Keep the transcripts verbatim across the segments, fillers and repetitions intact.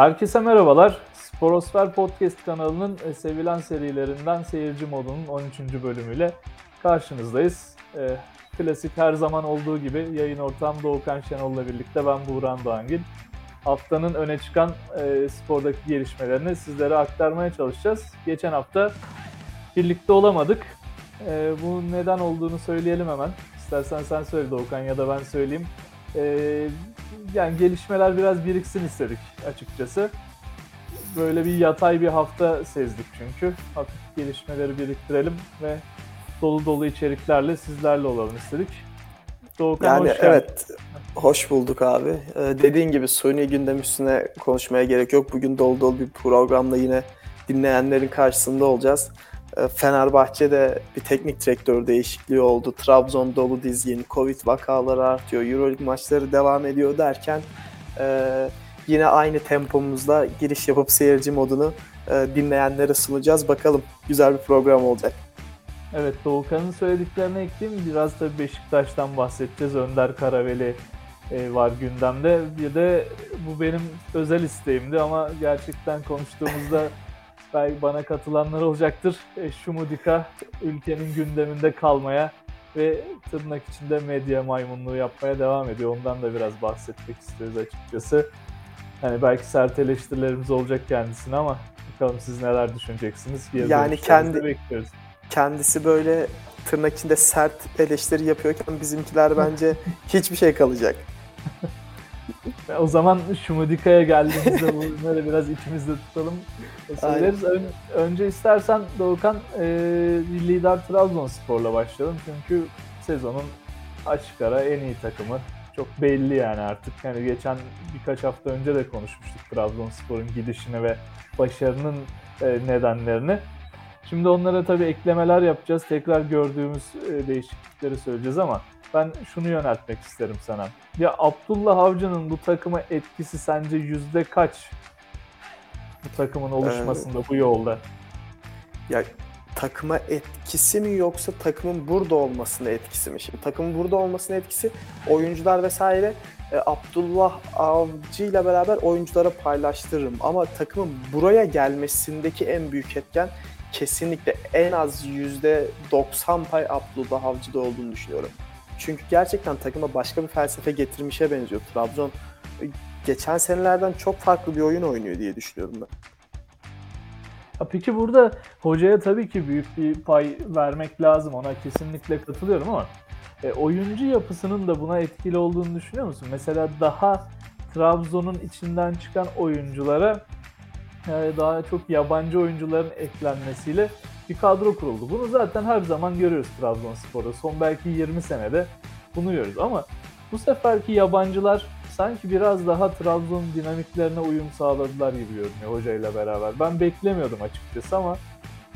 Herkese merhabalar. Sporosfer Podcast kanalının sevilen serilerinden Seyirci Modu'nun on üçüncü bölümüyle karşınızdayız. E, klasik her zaman olduğu gibi yayın ortağım Doğukan Şenol'la birlikte ben Buğra Doğangil. Haftanın öne çıkan e, spordaki gelişmelerini sizlere aktarmaya çalışacağız. Geçen hafta birlikte olamadık. E, bu neden olduğunu söyleyelim hemen. İstersen sen söyle Doğukan ya da ben söyleyeyim. E, yani gelişmeler biraz biriksin istedik açıkçası. Böyle bir yatay bir hafta sezdik çünkü. Hafif gelişmeleri biriktirelim ve dolu dolu içeriklerle sizlerle olalım istedik. Doğukan yani hoş geldin. Evet, hoş bulduk abi. Ee, dediğin gibi suni gündem üstüne konuşmaya gerek yok. Bugün dolu dolu bir programla yine dinleyenlerin karşısında olacağız. Ee, Fenerbahçe'de bir teknik direktör değişikliği oldu. Trabzon dolu dizgin, Covid vakaları artıyor, EuroLeague maçları devam ediyor derken e, yine aynı tempomuzla giriş yapıp Seyirci Modunu e, dinleyenlere sunacağız. Bakalım, güzel bir program olacak. Evet, Doğukan'ın söylediklerine ekleyeyim. Biraz tabii Beşiktaş'tan bahsedeceğiz. Önder Karaveli e, var gündemde. Bir de bu benim özel isteğimdi ama gerçekten konuştuğumuzda belki bana katılanlar olacaktır. E, Sumudica ülkenin gündeminde kalmaya ve tırnak içinde medya maymunluğu yapmaya devam ediyor. Ondan da biraz bahsetmek istiyoruz açıkçası. Yani belki sert eleştirilerimiz olacak kendisine ama bakalım siz neler düşüneceksiniz. Bir yani kendi... bekliyoruz. Kendisi böyle tırnak içinde sert eleştiri yapıyorken bizimkiler bence hiçbir şey kalacak. O zaman Sumudica'ya geldiğimizde bunları biraz içimizde tutalım. Söyleriz. Ön, önce istersen Doğukan e, lider Trabzonspor'la başlayalım. Çünkü sezonun açık ara en iyi takımı. Çok belli yani artık. Yani geçen birkaç hafta önce de konuşmuştuk Trabzonspor'un gidişini ve başarının e, nedenlerini. Şimdi onlara tabii eklemeler yapacağız. Tekrar gördüğümüz değişiklikleri söyleyeceğiz ama ben şunu yöneltmek isterim sana. Ya Abdullah Avcı'nın bu takıma etkisi sence yüzde kaç? Bu takımın oluşmasında ee, bu yolda. Ya takıma etkisi mi yoksa takımın burada olmasına etkisi mi? Şimdi takımın burada olmasına etkisi oyuncular vesaire. E, Abdullah Avcı ile beraber oyunculara paylaştırırım. Ama takımın buraya gelmesindeki en büyük etken kesinlikle en az yüzde doksan pay Abdullah Avcı'da olduğunu düşünüyorum. Çünkü gerçekten takıma başka bir felsefe getirmişe benziyor. Trabzon geçen senelerden çok farklı bir oyun oynuyor diye düşünüyorum ben. Peki burada hocaya tabii ki büyük bir pay vermek lazım. Ona kesinlikle katılıyorum ama e, oyuncu yapısının da buna etkili olduğunu düşünüyor musun? Mesela daha Trabzon'un içinden çıkan oyunculara daha çok yabancı oyuncuların eklenmesiyle bir kadro kuruldu. Bunu zaten her zaman görüyoruz Trabzonspor'da. Son belki yirmi senede bunu görüyoruz ama bu seferki yabancılar sanki biraz daha Trabzon dinamiklerine uyum sağladılar gibi görünüyor hocayla beraber. Ben beklemiyordum açıkçası ama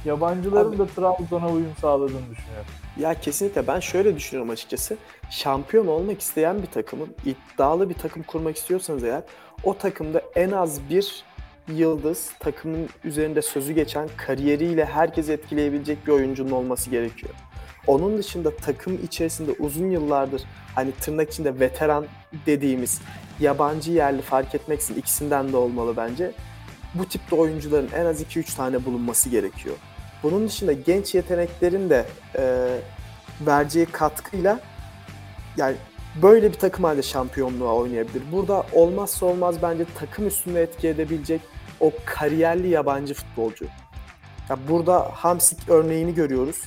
yabancıların Abi, da Trabzon'a uyum sağladığını düşünüyorum. Ya kesinlikle ben şöyle düşünüyorum açıkçası. Şampiyon olmak isteyen bir takımın, iddialı bir takım kurmak istiyorsanız eğer o takımda en az bir yıldız, takımın üzerinde sözü geçen, kariyeriyle herkesi etkileyebilecek bir oyuncunun olması gerekiyor. Onun dışında takım içerisinde uzun yıllardır hani tırnak içinde veteran dediğimiz yabancı yerli fark etmeksizin ikisinden de olmalı bence. Bu tipte oyuncuların en az iki üç tane bulunması gerekiyor. Bunun dışında genç yeteneklerin de e, vereceği katkıyla yani böyle bir takım halde şampiyonluğa oynayabilir. Burada olmazsa olmaz bence takım üstünde etki edebilecek o kariyerli yabancı futbolcu. Ya burada Hamsik örneğini görüyoruz.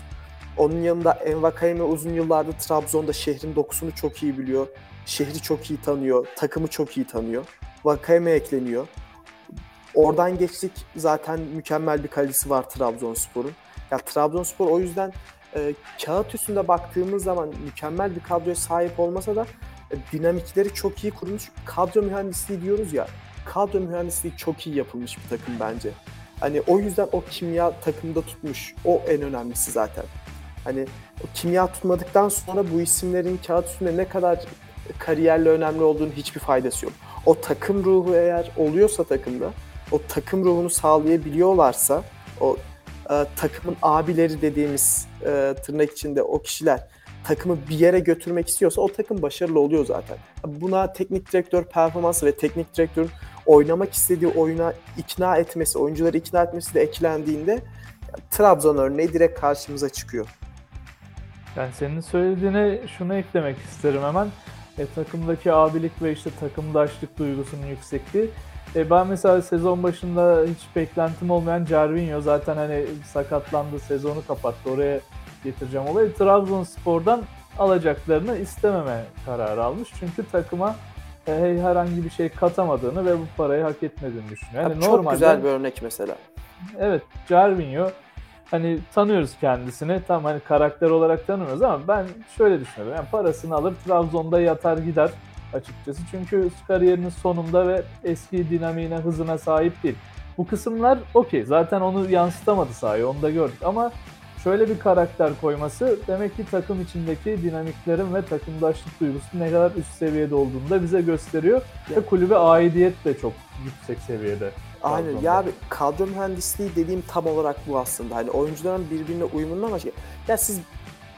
Onun yanında Enva Kayme uzun yıllardır Trabzon'da şehrin dokusunu çok iyi biliyor. Şehri çok iyi tanıyor, takımı çok iyi tanıyor. Vakayme ekleniyor. Oradan geçtik, zaten mükemmel bir kalecisi var Trabzonspor'un. Ya Trabzonspor o yüzden E, kağıt üstünde baktığımız zaman mükemmel bir kadroya sahip olmasa da e, dinamikleri çok iyi kurulmuş. Kadro mühendisliği diyoruz ya, kadro mühendisliği çok iyi yapılmış bir takım bence. Hani o yüzden o kimya takımda tutmuş. O en önemlisi zaten. Hani o kimya tutmadıktan sonra bu isimlerin kağıt üstünde ne kadar kariyerle önemli olduğunun hiçbir faydası yok. O takım ruhu eğer oluyorsa takımda, o takım ruhunu sağlayabiliyorlarsa, o Ee, takımın abileri dediğimiz e, tırnak içinde o kişiler takımı bir yere götürmek istiyorsa o takım başarılı oluyor zaten. Buna teknik direktör performansı ve teknik direktörün oynamak istediği oyuna ikna etmesi, oyuncuları ikna etmesi de eklendiğinde yani Trabzon örneği direkt karşımıza çıkıyor. Yani senin söylediğine şunu eklemek isterim hemen. E, takımdaki abilik ve işte takımdaşlık duygusunun yüksekliği. E, ben mesela sezon başında hiç beklentim olmayan Cervinho zaten hani sakatlandı, sezonu kapattı. Oraya getireceğim olayı. Trabzonspor'dan alacaklarını istememe kararı almış. Çünkü takıma e, herhangi bir şey katamadığını ve bu parayı hak etmediğini düşünüyor. Yani çok normalde, güzel bir örnek mesela. Evet, Cervinho. Hani tanıyoruz kendisini, tam hani karakter olarak tanımıyoruz ama ben şöyle düşünüyorum. Yani parasını alır, Trabzon'da yatar gider açıkçası. Çünkü kariyerinin sonunda ve eski dinamiğine, hızına sahip değil. Bu kısımlar okey. Zaten onu yansıtamadı sahaya, onu da gördük. Ama şöyle bir karakter koyması demek ki takım içindeki dinamiklerin ve takımdaşlık duygusunun ne kadar üst seviyede olduğunu da bize gösteriyor. Ve kulübe aidiyet de çok yüksek seviyede. Aynen ya abi, kadro mühendisliği dediğim tam olarak bu aslında. Hani oyuncuların birbirine uyumundan başka. Ya siz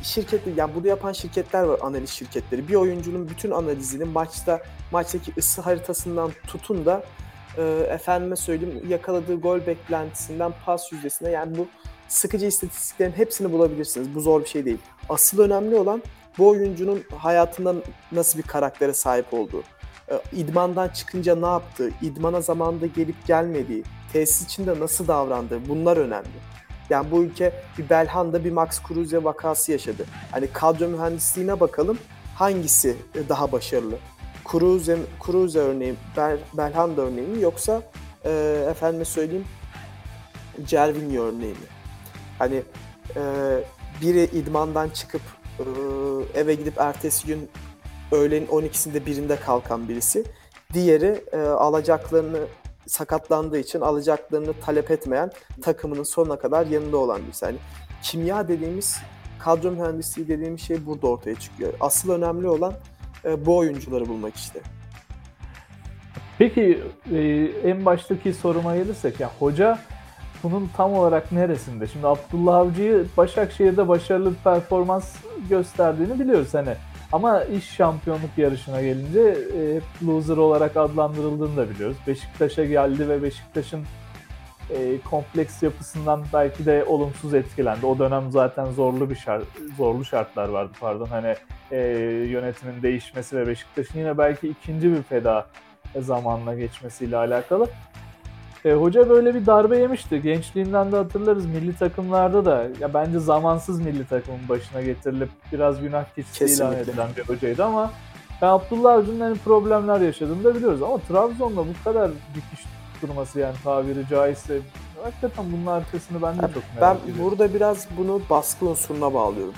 şirketler, yani bunu yapan şirketler var, analiz şirketleri. Bir oyuncunun bütün analizini maçta, maçtaki ısı haritasından tutun da e, efendime söyleyeyim yakaladığı gol beklentisinden pas yüzdesine, yani bu sıkıcı istatistiklerin hepsini bulabilirsiniz. Bu zor bir şey değil. Asıl önemli olan bu oyuncunun hayatında nasıl bir karaktere sahip olduğu. İdmandan çıkınca ne yaptığı, idmana zamanında gelip gelmediği, tesis içinde nasıl davrandığı, bunlar önemli. Yani bu ülke bir Belhanda, bir Max Kruse vakası yaşadı. Hani kadro mühendisliğine bakalım, hangisi daha başarılı? Kruse, Kruse örneği, Belhanda örneği mi, yoksa e, efendime söyleyeyim Cervinho örneği mi? Hani e, biri idmandan çıkıp e, eve gidip ertesi gün öğlenin on ikisinde birinde kalkan birisi. Diğeri e, alacaklarını, sakatlandığı için alacaklarını talep etmeyen, takımının sonuna kadar yanında olan birisi. Yani kimya dediğimiz, kadro mühendisliği dediğimiz şey burada ortaya çıkıyor. Asıl önemli olan e, bu oyuncuları bulmak işte. Peki e, en baştaki soruma gelirsek, yani hoca bunun tam olarak neresinde? Şimdi Abdullah Avcı'yı Başakşehir'de başarılı bir performans gösterdiğini biliyoruz hani. Ama iş şampiyonluk yarışına gelince e, hep loser olarak adlandırıldığını da biliyoruz. Beşiktaş'a geldi ve Beşiktaş'ın e, kompleks yapısından belki de olumsuz etkilendi. O dönem zaten zorlu bir şart, zorlu şartlar vardı. Pardon, hani e, yönetimin değişmesi ve Beşiktaş'ın yine belki ikinci bir feda zamanına geçmesiyle alakalı. E, hoca böyle bir darbe yemişti. Gençliğinden de hatırlarız. Milli takımlarda da ya bence zamansız milli takımın başına getirilip biraz günah keçisi ilan edilen bir hocaydı ama yani Abdullah Avcı'nın hani problemler yaşadığını da biliyoruz. Ama Trabzon'da bu kadar dikiş tutturması, yani tabiri caizse, hakikaten bunun arkasını ben de yani çok merak ben ediyorum. Ben burada biraz bunu baskı unsuruna bağlıyorum.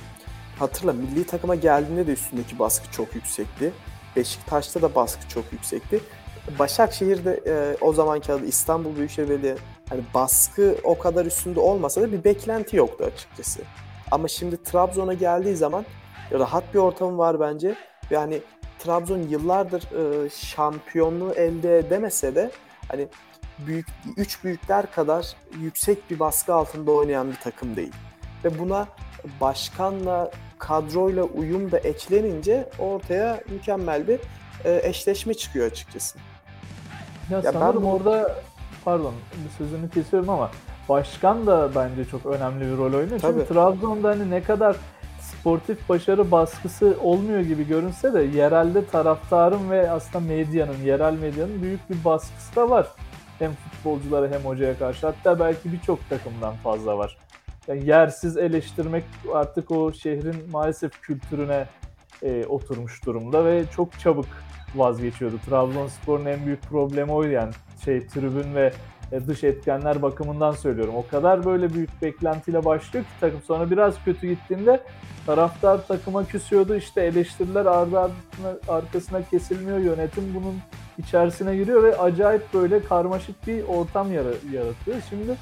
Hatırla, milli takıma geldiğinde de üstündeki baskı çok yüksekti. Beşiktaş'ta da baskı çok yüksekti. Başakşehir'de e, o zamanki adı İstanbul Büyükşehir Belediye, hani baskı o kadar üstünde olmasa da bir beklenti yoktu açıkçası. Ama şimdi Trabzon'a geldiği zaman rahat bir ortam var bence. Yani Trabzon yıllardır e, şampiyonluğu elde edemese de hani büyük üç büyükler kadar yüksek bir baskı altında oynayan bir takım değil. Ve buna başkanla, kadroyla uyum da eklenince ortaya mükemmel bir eşleşme çıkıyor açıkçası. Ya, ya sanırım ben bunu... orada, pardon sözünü kesiyorum ama başkan da bence çok önemli bir rol oynuyor. Tabii. Çünkü Trabzon'da hani ne kadar sportif başarı baskısı olmuyor gibi görünse de yerelde taraftarın ve aslında medyanın, yerel medyanın büyük bir baskısı da var. Hem futbolculara hem hocaya karşı, hatta belki birçok takımdan fazla var. Yani yersiz eleştirmek artık o şehrin maalesef kültürüne E, oturmuş durumda ve çok çabuk vazgeçiyordu. Trabzonspor'un en büyük problemi oydu, yani şey, tribün ve e, dış etkenler bakımından söylüyorum. O kadar böyle büyük beklentiyle başlıyor ki takım, sonra biraz kötü gittiğinde taraftar takıma küsüyordu. İşte eleştiriler ardı ardına, arkasına kesilmiyor. Yönetim bunun içerisine giriyor ve acayip böyle karmaşık bir ortam yaratıyor. Şimdi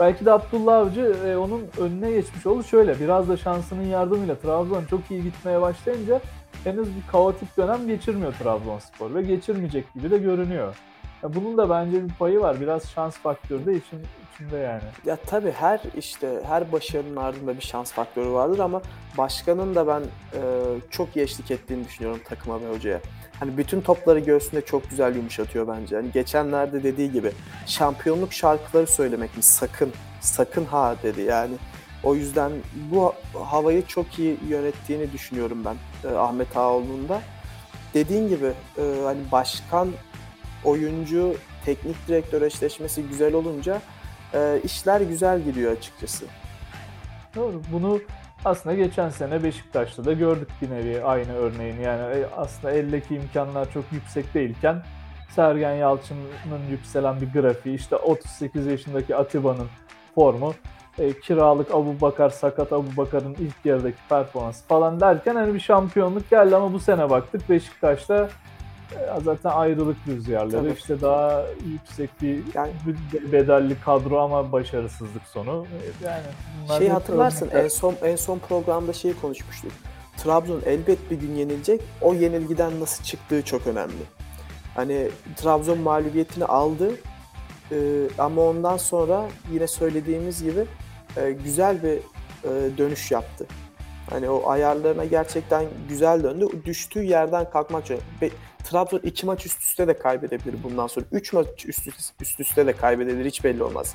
belki de Abdullah Avcı e, onun önüne geçmiş oldu. Şöyle biraz da şansının yardımıyla Trabzon çok iyi gitmeye başlayınca henüz bir kaotik dönem geçirmiyor Trabzonspor ve geçirmeyecek gibi de görünüyor. Ya, bunun da bence bir payı var. Biraz şans faktörü de için, içinde yani. Ya tabii her işte her başarının ardında bir şans faktörü vardır ama başkanın da ben e, çok iyi eşlik ettiğini düşünüyorum takıma ve hocaya. hani bütün topları göğsünde çok güzel yumuşatıyor bence. Hani geçenlerde dediği gibi şampiyonluk şarkıları söylemek mi? Sakın, sakın ha dedi yani. O yüzden bu havayı çok iyi yönettiğini düşünüyorum ben e, Ahmet Ağaoğlu'nun da. Dediğin gibi e, hani başkan, oyuncu, teknik direktör eşleşmesi güzel olunca e, işler güzel gidiyor açıkçası. Doğru. Bunu aslında geçen sene Beşiktaş'ta da gördük bir nevi aynı örneğini. Yani aslında eldeki imkanlar çok yüksek değilken Sergen Yalçın'ın yükselen bir grafiği, işte otuz sekiz yaşındaki Atiba'nın formu, E, kiralık Abu Bakar, sakat Abu Bakar'ın ilk yarıdaki performansı falan derken hani bir şampiyonluk geldi ama bu sene baktık Beşiktaş'ta e, zaten ayrılık rüzgarları. Tabii. İşte daha yüksek bir yani, bedelli kadro ama başarısızlık sonu. Yani şey hatırlarsın en son en son programda şeyi konuşmuştuk. Trabzon elbet bir gün yenilecek. O yenilgiden nasıl çıktığı çok önemli. Hani Trabzon mağlubiyetini aldı. Ee, ama ondan sonra yine söylediğimiz gibi e, güzel bir e, dönüş yaptı. Hani o ayarlarına gerçekten güzel döndü. Düştüğü yerden kalkmak için. Be- Trabzon iki maç üst üste de kaybedebilir bundan sonra. Üç maç üst üste, üst üste de kaybedebilir. Hiç belli olmaz.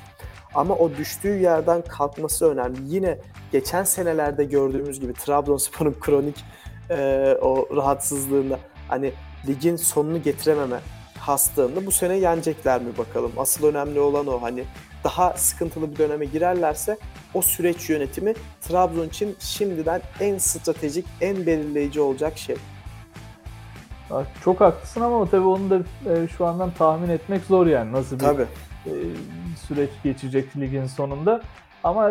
Ama o düştüğü yerden kalkması önemli. Yine geçen senelerde gördüğümüz gibi Trabzonspor'un kronik e, o rahatsızlığında hani ligin sonunu getirememe hastalığını bu sene yenecekler mi bakalım? Asıl önemli olan o, hani daha sıkıntılı bir döneme girerlerse o süreç yönetimi Trabzon için şimdiden en stratejik, en belirleyici olacak şey. Çok haklısın ama tabii onu da şu andan tahmin etmek zor yani nasıl bir tabii. süreç geçecek ligin sonunda. Ama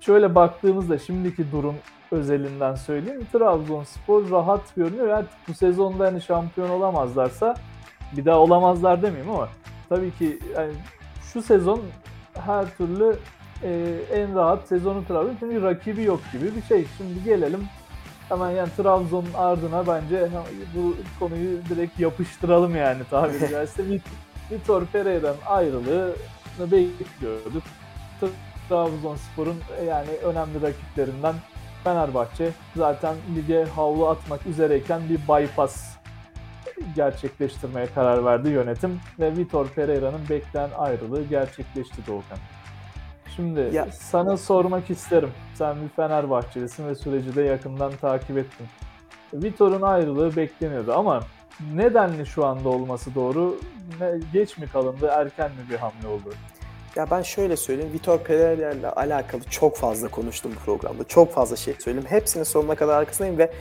şöyle baktığımızda şimdiki durum özelinden söyleyeyim, Trabzonspor rahat görünüyor. Yani bu sezonda hani şampiyon olamazlarsa bir daha olamazlar demeyeyim ama tabii ki yani şu sezon her türlü e, en rahat sezonu Trabzon. Çünkü rakibi yok gibi bir şey. Şimdi gelelim hemen yani Trabzon'un ardına bence bu konuyu direkt yapıştıralım yani tabiri caizse. Vitor Pereira'nın ayrılığını bekliyorduk. Trabzonspor'un yani önemli rakiplerinden Fenerbahçe zaten lige havlu atmak üzereyken bir bypass gerçekleştirmeye karar verdi yönetim ve Vitor Pereira'nın beklenen ayrılığı gerçekleşti Doğukan. Şimdi ya, sana sormak isterim. Sen bir Fenerbahçelisin ve süreci de yakından takip ettin. Vitor'un ayrılığı bekleniyordu ama nedenli şu anda olması doğru? Geç mi kalındı, erken mi bir hamle oldu? Ya ben şöyle söyleyeyim. Vitor Pereira ile alakalı çok fazla konuştum programda. Çok fazla şey söyleyeyim. Hepsinin sonuna kadar arkasındayım ve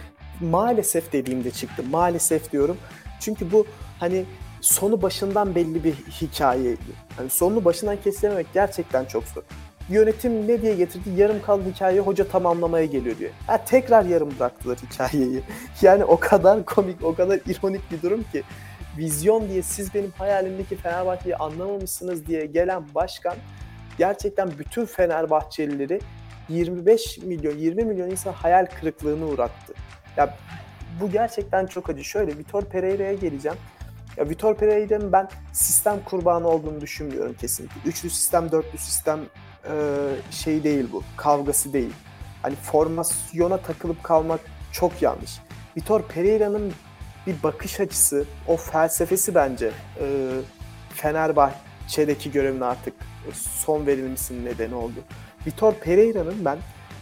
maalesef dediğimde çıktı. Maalesef diyorum. Çünkü bu hani sonu başından belli bir hikayeydi. Hani sonunu başından kesilememek gerçekten çok zor. Yönetim ne diye getirdi? Yarım kalan hikayeyi hoca tamamlamaya geliyor diye. Ha, tekrar yarım bıraktılar hikayeyi. Yani o kadar komik, o kadar ironik bir durum ki. Vizyon diye siz benim hayalimdeki Fenerbahçe'yi anlamamışsınız diye gelen başkan gerçekten bütün Fenerbahçelileri yirmi beş milyon, yirmi milyon insan hayal kırıklığına uğrattı. Ya bu gerçekten çok acı. Şöyle Vitor Pereira'ya geleceğim. Ya Vitor Pereira'nın ben sistem kurbanı olduğunu düşünmüyorum kesinlikle. Üçlü sistem, dörtlü sistem e, şey değil bu. Kavgası değil. Hani formasyona takılıp kalmak çok yanlış. Vitor Pereira'nın bir bakış açısı, o felsefesi bence e, Fenerbahçe'deki görevine artık son verilmesinin nedeni oldu. Vitor Pereira'nın ben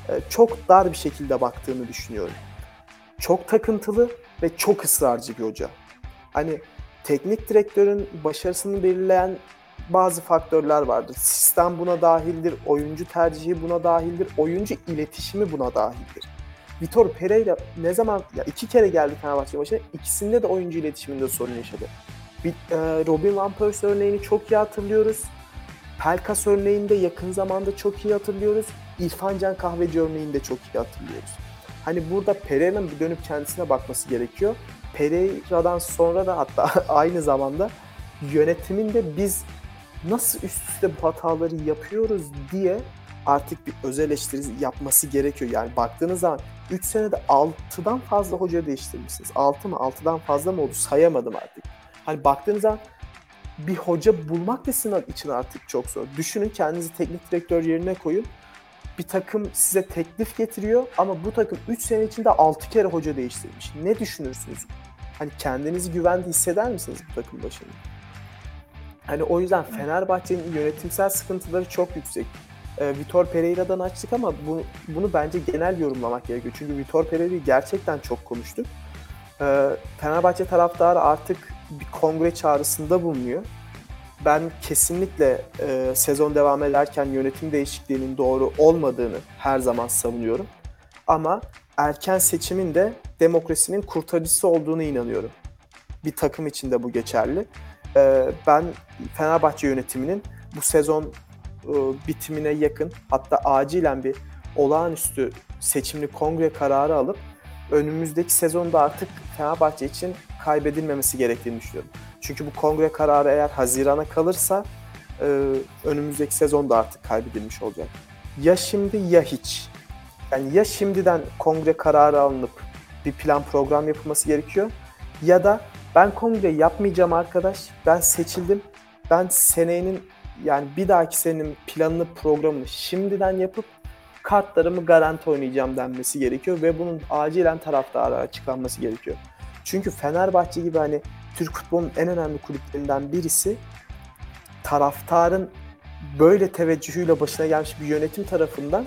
e, çok dar bir şekilde baktığını düşünüyorum. Çok takıntılı ve çok ısrarcı bir hoca. Hani teknik direktörün başarısını belirleyen bazı faktörler vardır. Sistem buna dahildir, oyuncu tercihi buna dahildir, oyuncu iletişimi buna dahildir. Vitor Pereira ne zaman, ya iki kere geldi Fenerbahçe'nin başına, ikisinde de oyuncu iletişiminde sorun yaşadı. Bir, e, Robin van Persie örneğini çok iyi hatırlıyoruz. Pelkas örneğini de yakın zamanda çok iyi hatırlıyoruz. İrfan Can Kahveci örneğini de çok iyi hatırlıyoruz. Hani burada Pereira'nın bir dönüp kendisine bakması gerekiyor. Pereira'dan sonra da hatta aynı zamanda yönetiminde biz nasıl üst üste bu hataları yapıyoruz diye artık bir öz eleştiri yapması gerekiyor. Yani baktığınız zaman üç senede altıdan fazla hoca değiştirmişsiniz. altı mı? altıdan fazla mı oldu? Sayamadım artık. Hani baktığınız zaman bir hoca bulmak da sizin için artık çok zor. Düşünün, kendinizi teknik direktör yerine koyun. Bir takım size teklif getiriyor ama bu takım üç sene içinde altı kere hoca değiştirmiş. Ne düşünürsünüz? hani kendinizi güvende hisseder misiniz bu takım başında? Hani o yüzden Fenerbahçe'nin yönetimsel sıkıntıları çok yüksek. E, Vitor Pereira'dan açtık ama bu, bunu bence genel yorumlamak gerekiyor. Çünkü Vitor Pereira'yı gerçekten çok konuştuk. E, Fenerbahçe taraftarı artık bir kongre çağrısında bulunuyor. Ben kesinlikle e, sezon devam ederken yönetim değişikliğinin doğru olmadığını her zaman savunuyorum. Ama erken seçimin de demokrasinin kurtarıcısı olduğuna inanıyorum. Bir takım için de bu geçerli. E, ben Fenerbahçe yönetiminin bu sezon bitimine yakın, hatta acilen bir olağanüstü seçimli kongre kararı alıp önümüzdeki sezonda artık Fenerbahçe için kaybedilmemesi gerektiğini düşünüyorum. Çünkü bu kongre kararı eğer Haziran'a kalırsa önümüzdeki sezonda artık kaybedilmiş olacak. Ya şimdi ya hiç. Yani ya şimdiden kongre kararı alınıp bir plan program yapılması gerekiyor ya da ben kongre yapmayacağım arkadaş, ben seçildim, ben senenin yani bir dahaki senenin planını, programını şimdiden yapıp kartlarımı garanti oynayacağım denmesi gerekiyor ve bunun acilen taraftara açıklanması gerekiyor. Çünkü Fenerbahçe gibi hani Türk futbolunun en önemli kulüplerinden birisi taraftarın böyle teveccühüyle başına gelmiş bir yönetim tarafından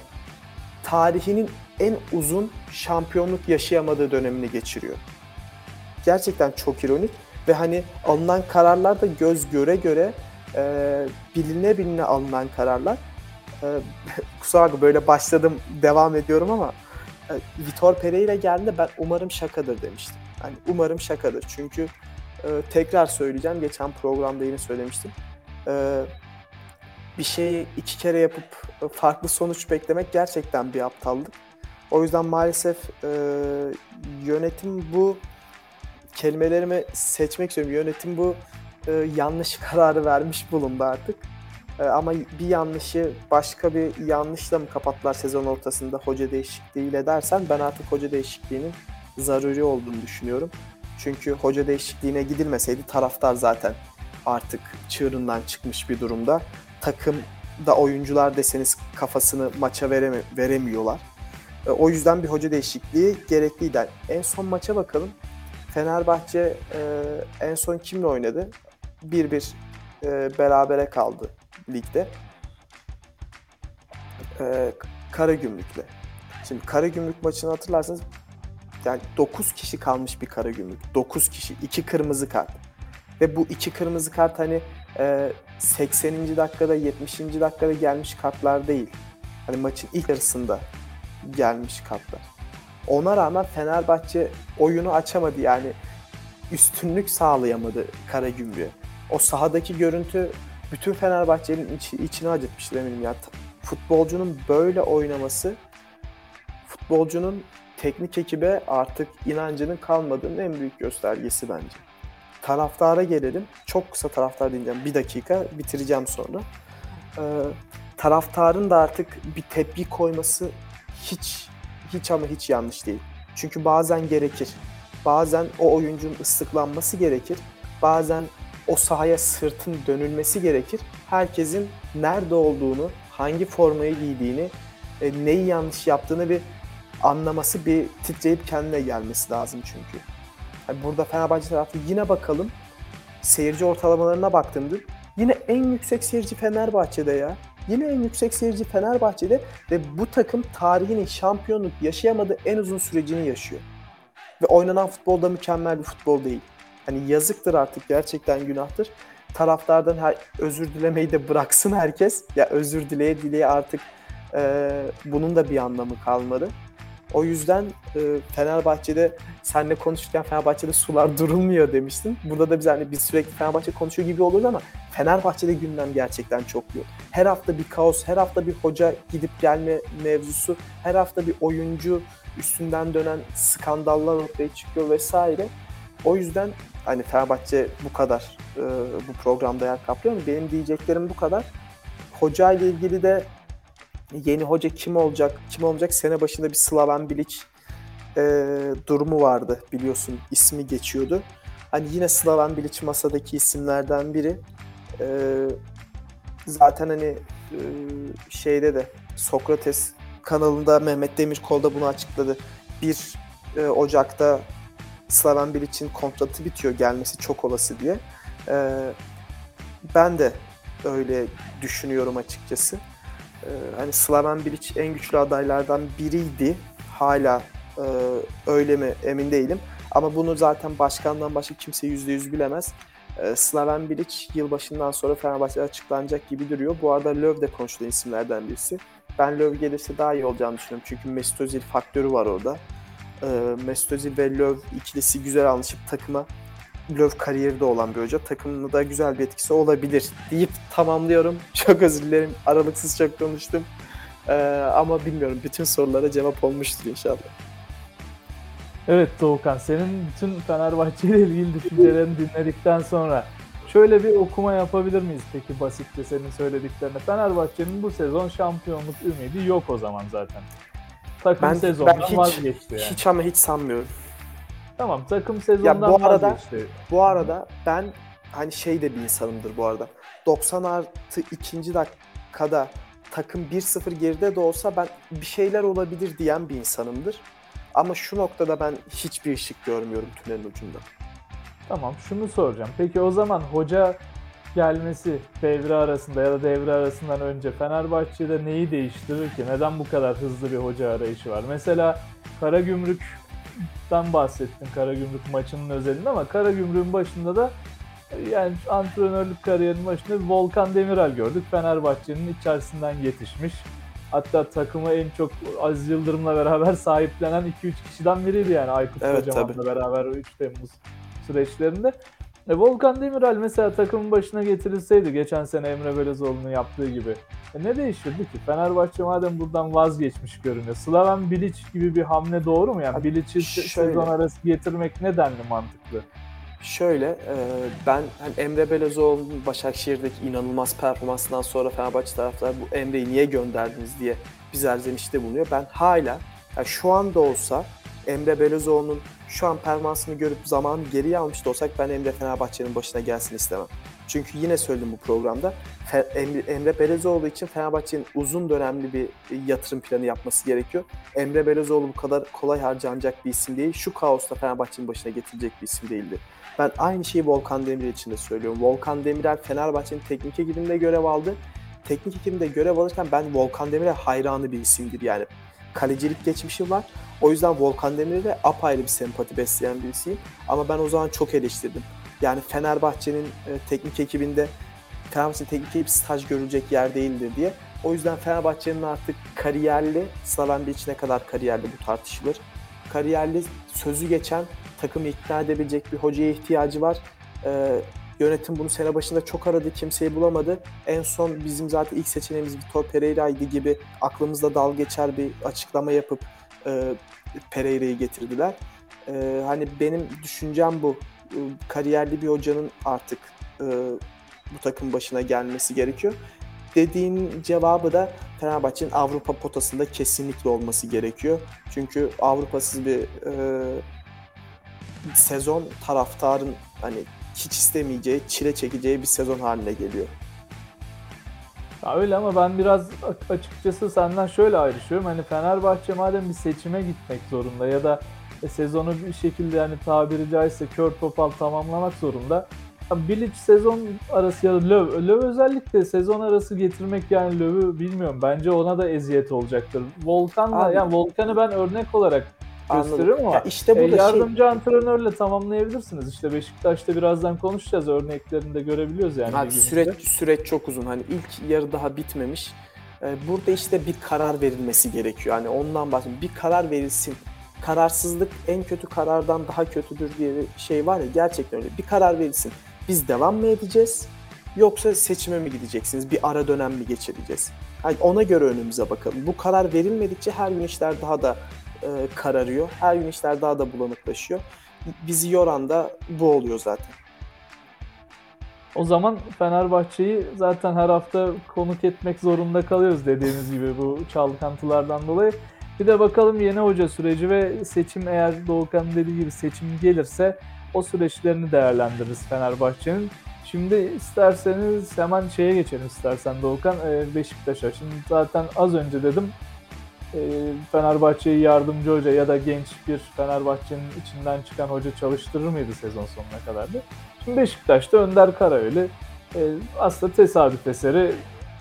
tarihinin en uzun şampiyonluk yaşayamadığı dönemini geçiriyor. Gerçekten çok ironik ve hani alınan kararlar da göz göre göre E, biline biline alınan kararlar. E, kusura bakma böyle başladım, devam ediyorum ama e, Vitor Pereira geldi, ben umarım şakadır demiştim. Yani umarım şakadır. Çünkü e, tekrar söyleyeceğim, geçen programda yine söylemiştim. E, bir şeyi iki kere yapıp farklı sonuç beklemek gerçekten bir aptallık. O yüzden maalesef e, yönetim bu, kelimelerimi seçmek istiyorum, yönetim bu yanlış kararı vermiş bulundu artık. Ama bir yanlışı başka bir yanlışla mı kapattılar sezon ortasında hoca değişikliğiyle dersen, ben artık hoca değişikliğinin zaruri olduğunu düşünüyorum. Çünkü hoca değişikliğine gidilmeseydi taraftar zaten artık çığırından çıkmış bir durumda. Takımda oyuncular deseniz kafasını maça veremi- veremiyorlar. O yüzden bir hoca değişikliği gerekliydi. En son maça bakalım. Fenerbahçe e, en son kimle oynadı? bir bir e, berabere kaldı ligde. E, Karagümrük'le. Şimdi Karagümrük maçını hatırlarsanız yani dokuz kişi kalmış bir Karagümrük. dokuz kişi. iki kırmızı kart. Ve bu iki kırmızı kart hani e, sekseninci dakikada, yetmişinci dakikada gelmiş kartlar değil. Hani maçın ilk yarısında gelmiş kartlar. Ona rağmen Fenerbahçe oyunu açamadı, yani üstünlük sağlayamadı Karagümrük'e. O sahadaki görüntü bütün Fenerbahçe'nin içi, içine acıtmıştır eminim. Yani futbolcunun böyle oynaması, futbolcunun teknik ekibe artık inancının kalmadığının en büyük göstergesi bence. Taraftara gelelim. Çok kısa taraftar diyeceğim. Bir dakika bitireceğim sonra. Ee, taraftarın da artık bir tepki koyması hiç... Hiç ama hiç yanlış değil. Çünkü bazen gerekir. Bazen o oyuncunun ıslıklanması gerekir. Bazen o sahaya sırtın dönülmesi gerekir. Herkesin nerede olduğunu, hangi formayı giydiğini, neyi yanlış yaptığını bir anlaması, bir titreyip kendine gelmesi lazım çünkü. Yani burada Fenerbahçe tarafı yine bakalım. Seyirci ortalamalarına baktığımda yine en yüksek seyirci Fenerbahçe'de ya. Yine en yüksek seyirci Fenerbahçe'de ve bu takım tarihinin şampiyonluk yaşayamadığı en uzun sürecini yaşıyor. Ve oynanan futbol da mükemmel bir futbol değil. Hani yazıktır artık, gerçekten günahtır. Taraftardan her, özür dilemeyi de bıraksın herkes. Ya özür dileye dileye artık e, bunun da bir anlamı kalmadı. O yüzden e, Fenerbahçe'de seninle konuşurken Fenerbahçe'de sular durulmuyor demiştin. Burada da biz, hani biz sürekli Fenerbahçe konuşuyor gibi oluruz ama Fenerbahçe'de gündem gerçekten çok yoğun. Her hafta bir kaos, her hafta bir hoca gidip gelme mevzusu, her hafta bir oyuncu üstünden dönen skandallar ortaya çıkıyor vesaire. O yüzden hani Fenerbahçe bu kadar e, bu programda yer kaplıyor mu? Benim diyeceklerim bu kadar. Hoca ile ilgili de yeni hoca kim olacak, kim olmayacak? Sene başında bir Slaven Bilić e, durumu vardı biliyorsun, ismi geçiyordu. Hani yine Slaven Bilić masadaki isimlerden biri. E, zaten hani e, şeyde de Sokrates kanalında Mehmet Demirkol'da bunu açıkladı. bir e, Ocak'ta Slaven Bilic'in kontratı bitiyor, gelmesi çok olası diye. Ee, ben de öyle düşünüyorum açıkçası. Ee, hani Slaven Bilić en güçlü adaylardan biriydi. Hala e, öyle mi emin değilim. Ama bunu zaten başkandan başka kimse yüzde yüz bilemez. Ee, Slaven Bilić yılbaşından sonra Fenerbahçe'de açıklanacak gibi duruyor. Bu arada Löw de konuşulan isimlerden birisi. Ben Löw gelirse daha iyi olacağını düşünüyorum. Çünkü Mesut Özil faktörü var orada. Ee, Mesut Özil ve Löw ikilisi güzel anlaşıp takıma, Löw kariyerde olan bir hoca, takımına da güzel bir etkisi olabilir deyip tamamlıyorum. Çok özür dilerim. Aralıksız çok konuştum. Ee, ama bilmiyorum. Bütün sorulara cevap olmuştur inşallah. Evet Doğukan, senin bütün Fenerbahçe ile ilgili düşüncelerini dinledikten sonra şöyle bir okuma yapabilir miyiz peki basitçe senin söylediklerine? Fenerbahçe'nin bu sezon şampiyonluk ümidi yok o zaman zaten. Takım ben, sezondan ben hiç, vazgeçti yani. Hiç ama hiç sanmıyorum. Tamam, takım sezondan ya bu arada vazgeçti. Bu arada ben hani şey de bir insanımdır bu arada. doksan artı ikinci dakikada takım bir sıfır geride de olsa ben bir şeyler olabilir diyen bir insanımdır. Ama şu noktada ben hiçbir ışık görmüyorum tünelin ucunda. Tamam, şunu soracağım. Peki o zaman hoca gelmesi devre arasında ya da devre arasından önce Fenerbahçe'de neyi değiştirir ki? Neden bu kadar hızlı bir hoca arayışı var? Mesela Karagümrük'ten bahsettin, Karagümrük maçının özelinde, ama Karagümrük'ün başında da yani antrenörlük kariyerinin başında Volkan Demiral gördük. Fenerbahçe'nin içerisinden yetişmiş. Hatta takımı en çok Aziz Yıldırım'la beraber sahiplenen iki üç kişiden biriydi yani Aykut evet, Kocaman'la beraber o üç Temmuz süreçlerinde. E, Volkan Demiral mesela takımın başına getirilseydi geçen sene Emre Belezoğlu'nun yaptığı gibi e, ne değişirdi ki? Fenerbahçe madem buradan vazgeçmiş görünüyor. Slaven Bilić gibi bir hamle doğru mu? Yani Bilic'i sezon arası getirmek ne denli mantıklı? Şöyle, e, ben hani Emre Belezoğlu'nun Başakşehir'deki inanılmaz performansından sonra Fenerbahçe taraftarı bu Emre'yi niye gönderdiniz diye bir serzenişte bulunuyor. Ben hala, yani şu anda olsa Emre Belezoğlu'nun şu an performansını görüp zamanı geriye almış da olsak ben Emre Fenerbahçe'nin başına gelsin istemem. Çünkü yine söyledim bu programda, Emre Belezoğlu için Fenerbahçe'nin uzun dönemli bir yatırım planı yapması gerekiyor. Emre Belezoğlu bu kadar kolay harcanacak bir isim değil. Şu kaosta Fenerbahçe'nin başına getirecek bir isim değildi. Ben aynı şeyi Volkan Demirel için de söylüyorum. Volkan Demirel Fenerbahçe'nin teknik ekibinde görev aldı. Teknik ekibinde görev alırken ben Volkan Demirel hayranı bir isimdir yani. Kalecilik geçmişim var. O yüzden Volkan Demirel'e apayrı bir sempati besleyen birisiyim. Ama ben o zaman çok eleştirdim. Yani Fenerbahçe'nin e, teknik ekibinde Fenerbahçe'nin teknik ekibi staj görülecek yer değildir diye. O yüzden Fenerbahçe'nin artık kariyerli, Slaven Bilic'e kadar kariyerli bu tartışılır. Kariyerli, sözü geçen, takımı ikna edebilecek bir hocaya ihtiyacı var. E, yönetim bunu sene başında çok aradı, kimseyi bulamadı. En son bizim zaten ilk seçeneğimiz Vitor Pereira'ydı gibi aklımızda dalga geçer bir açıklama yapıp e, Pereira'yı getirdiler. E, hani benim düşüncem bu. Kariyerli bir hocanın artık e, bu takım başına gelmesi gerekiyor. Dediğin cevabı da Fenerbahçe'nin Avrupa potasında kesinlikle olması gerekiyor. Çünkü Avrupa'sız bir e, sezon taraftarın hani hiç istemeyeceği, çile çekeceği bir sezon haline geliyor. Ya öyle, ama ben biraz açıkçası senden şöyle ayrışıyorum. Hani Fenerbahçe madem bir seçime gitmek zorunda ya da E, sezonu bir şekilde yani tabiri caizse kör topal tamamlamak zorunda. Yani Bilic sezon arası ya da Löw, Löw özellikle sezon arası getirmek yani Löv'ü bilmiyorum. Bence ona da eziyet olacaktır. Volkan'la yani Volkan'ı ben örnek olarak anladım. Gösteriyorum ama ya işte e, yardımcı şey... antrenörle tamamlayabilirsiniz. İşte Beşiktaş'ta birazdan konuşacağız. Örneklerini de görebiliyoruz yani. yani süreç, süreç çok uzun. Hani ilk yarı daha bitmemiş. Ee, burada işte bir karar verilmesi gerekiyor. Hani ondan bahsediyorum. Bir karar verilsin. Kararsızlık en kötü karardan daha kötüdür diye bir şey var ya, gerçekten öyle. Bir karar verilsin. Biz devam mı edeceğiz yoksa seçime mi gideceksiniz? Bir ara dönem mi geçireceğiz? Yani ona göre önümüze bakalım. Bu karar verilmedikçe her gün işler daha da e, kararıyor. Her gün işler daha da bulanıklaşıyor. Bizi yoran da bu oluyor zaten. O zaman Fenerbahçe'yi zaten her hafta konuk etmek zorunda kalıyoruz dediğimiz gibi bu çalkantılardan dolayı. Bir de bakalım yeni hoca süreci ve seçim, eğer Doğukan'ın dediği gibi seçim gelirse o süreçlerini değerlendiririz Fenerbahçe'nin. Şimdi isterseniz hemen şeye geçelim istersen Doğukan, Beşiktaş'a. Şimdi zaten az önce dedim Fenerbahçe'yi yardımcı hoca ya da genç bir Fenerbahçe'nin içinden çıkan hoca çalıştırır mıydı sezon sonuna kadar da? Şimdi Beşiktaş'ta Önder Karaveli aslında tesadüf eseri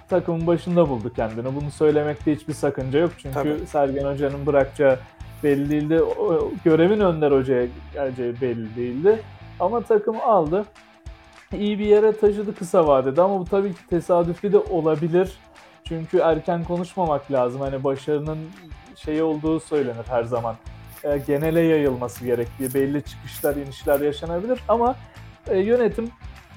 takımın başında buldu kendini. Bunu söylemekte hiçbir sakınca yok. Çünkü tabii, Sergen Hoca'nın bırakacağı belli değildi. O, görevin Önder Hoca'ya geleceği belli değildi. Ama takımı aldı. İyi bir yere taşıdı kısa vadede. Ama bu tabii ki tesadüfli de olabilir. Çünkü erken konuşmamak lazım. Hani başarının şeyi olduğu söylenir her zaman. E, genele yayılması gerektiği, belli çıkışlar, inişler yaşanabilir. Ama e, yönetim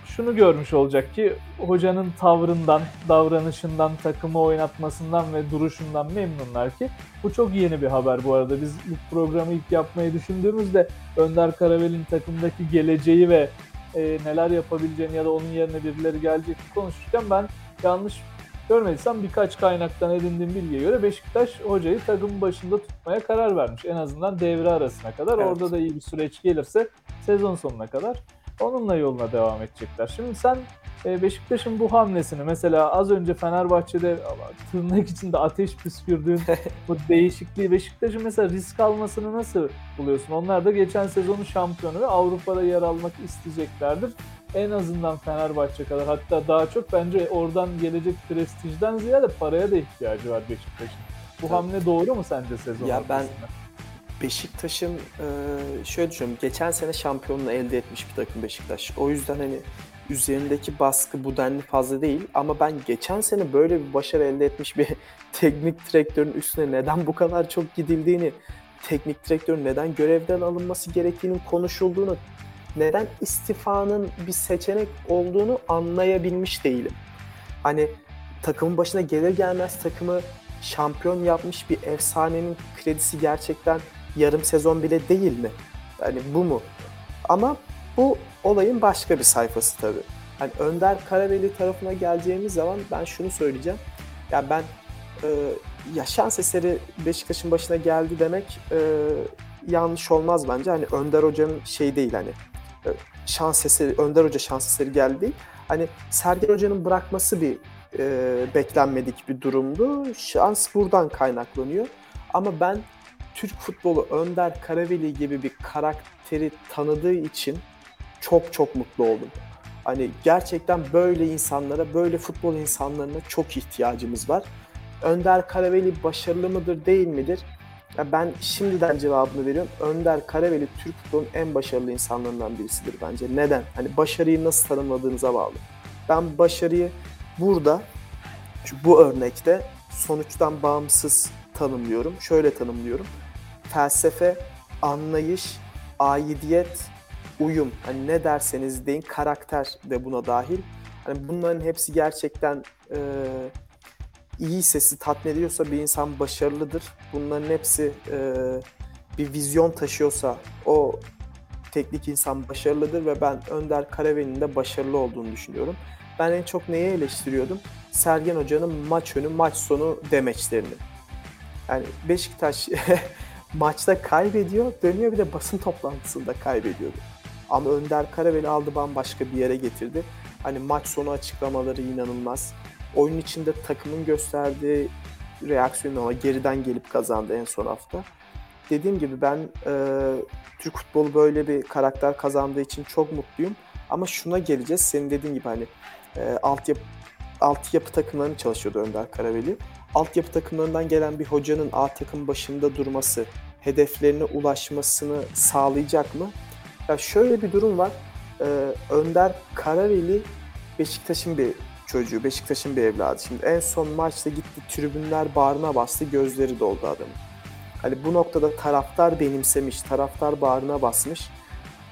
şunu görmüş olacak ki hocanın tavrından, davranışından, takımı oynatmasından ve duruşundan memnunlar ki bu çok yeni bir haber bu arada. Biz bu programı ilk yapmayı düşündüğümüzde Önder Karaveli'nin takımdaki geleceği ve e, neler yapabileceğini ya da onun yerine birileri gelecek konuşurken ben yanlış görmediysem birkaç kaynaktan edindiğim bilgiye göre Beşiktaş hocayı takımın başında tutmaya karar vermiş. En azından devre arasına kadar. Evet. Orada da iyi bir süreç gelirse sezon sonuna kadar onunla yoluna devam edecekler. Şimdi sen Beşiktaş'ın bu hamlesini, mesela az önce Fenerbahçe'de tırnak içinde ateş püskürdüğün bu değişikliği, Beşiktaş'ın mesela risk almasını nasıl buluyorsun? Onlar da geçen sezonun şampiyonu ve Avrupa'da yer almak isteyeceklerdir. En azından Fenerbahçe kadar, hatta daha çok bence oradan gelecek prestijden ziyade paraya da ihtiyacı var Beşiktaş'ın. Bu evet. hamle doğru mu sence sezon ya ortasında? Ben... Beşiktaş'ın şöyle düşünüyorum, geçen sene şampiyonluğu elde etmiş bir takım Beşiktaş. O yüzden hani üzerindeki baskı bu denli fazla değil ama ben geçen sene böyle bir başarı elde etmiş bir teknik direktörün üstüne neden bu kadar çok gidildiğini, teknik direktörün neden görevden alınması gerektiğinin konuşulduğunu, neden istifanın bir seçenek olduğunu anlayabilmiş değilim. Hani takımın başına gelir gelmez takımı şampiyon yapmış bir efsanenin kredisi gerçekten yarım sezon bile değil mi? Yani bu mu? Ama bu olayın başka bir sayfası tabii. Hani Önder Karaveli tarafına geleceğimiz zaman ben şunu söyleyeceğim. Ya ben e, ya şans eseri Beşiktaş'ın başına geldi demek e, yanlış olmaz bence. Hani Önder Hoca'nın şey değil hani şans eseri, Önder Hoca şans eseri geldi değil. Hani Sergen Hoca'nın bırakması bir e, beklenmedik bir durumdu. Şans buradan kaynaklanıyor. Ama ben Türk futbolu Önder Karaveli gibi bir karakteri tanıdığı için çok çok mutlu oldum. Hani gerçekten böyle insanlara, böyle futbol insanlarına çok ihtiyacımız var. Önder Karaveli başarılı mıdır, değil midir? Ya ben şimdiden cevabını veriyorum. Önder Karaveli Türk futbolunun en başarılı insanlarından birisidir bence. Neden? Hani başarıyı nasıl tanımladığınıza bağlı. Ben başarıyı burada, bu örnekte sonuçtan bağımsız tanımlıyorum. Şöyle tanımlıyorum. Felsefe, anlayış, aidiyet, uyum. Hani ne derseniz deyin, karakter de buna dahil. Hani bunların hepsi gerçekten e, iyi sesi tatmin ediyorsa bir insan başarılıdır. Bunların hepsi e, bir vizyon taşıyorsa o teknik insan başarılıdır ve ben Önder Karaveli'nin de başarılı olduğunu düşünüyorum. Ben en çok neye eleştiriyordum? Sergen Hoca'nın maç önü, maç sonu demeçlerini. Yani Beşiktaş maçta kaybediyor, dönüyor bir de basın toplantısında kaybediyordu. Ama Önder Karaveli aldı bambaşka bir yere getirdi. Hani maç sonu açıklamaları inanılmaz. Oyun içinde takımın gösterdiği reaksiyon ama geriden gelip kazandı en son hafta. Dediğim gibi ben e, Türk futbolu böyle bir karakter kazandığı için çok mutluyum. Ama şuna geleceğiz, senin dediğin gibi hani e, altyapı, altyapı takımlarını çalışıyordu Önder Karaveli. Altyapı takımlarından gelen bir hocanın A takım başında durması, hedeflerine ulaşmasını sağlayacak mı? Ya şöyle bir durum var. Ee, Önder Karaveli Beşiktaş'ın bir çocuğu, Beşiktaş'ın bir evladı. Şimdi en son maçta gitti, tribünler bağrına bastı, gözleri doldu adamın. Hani bu noktada taraftar benimsemiş, taraftar bağrına basmış.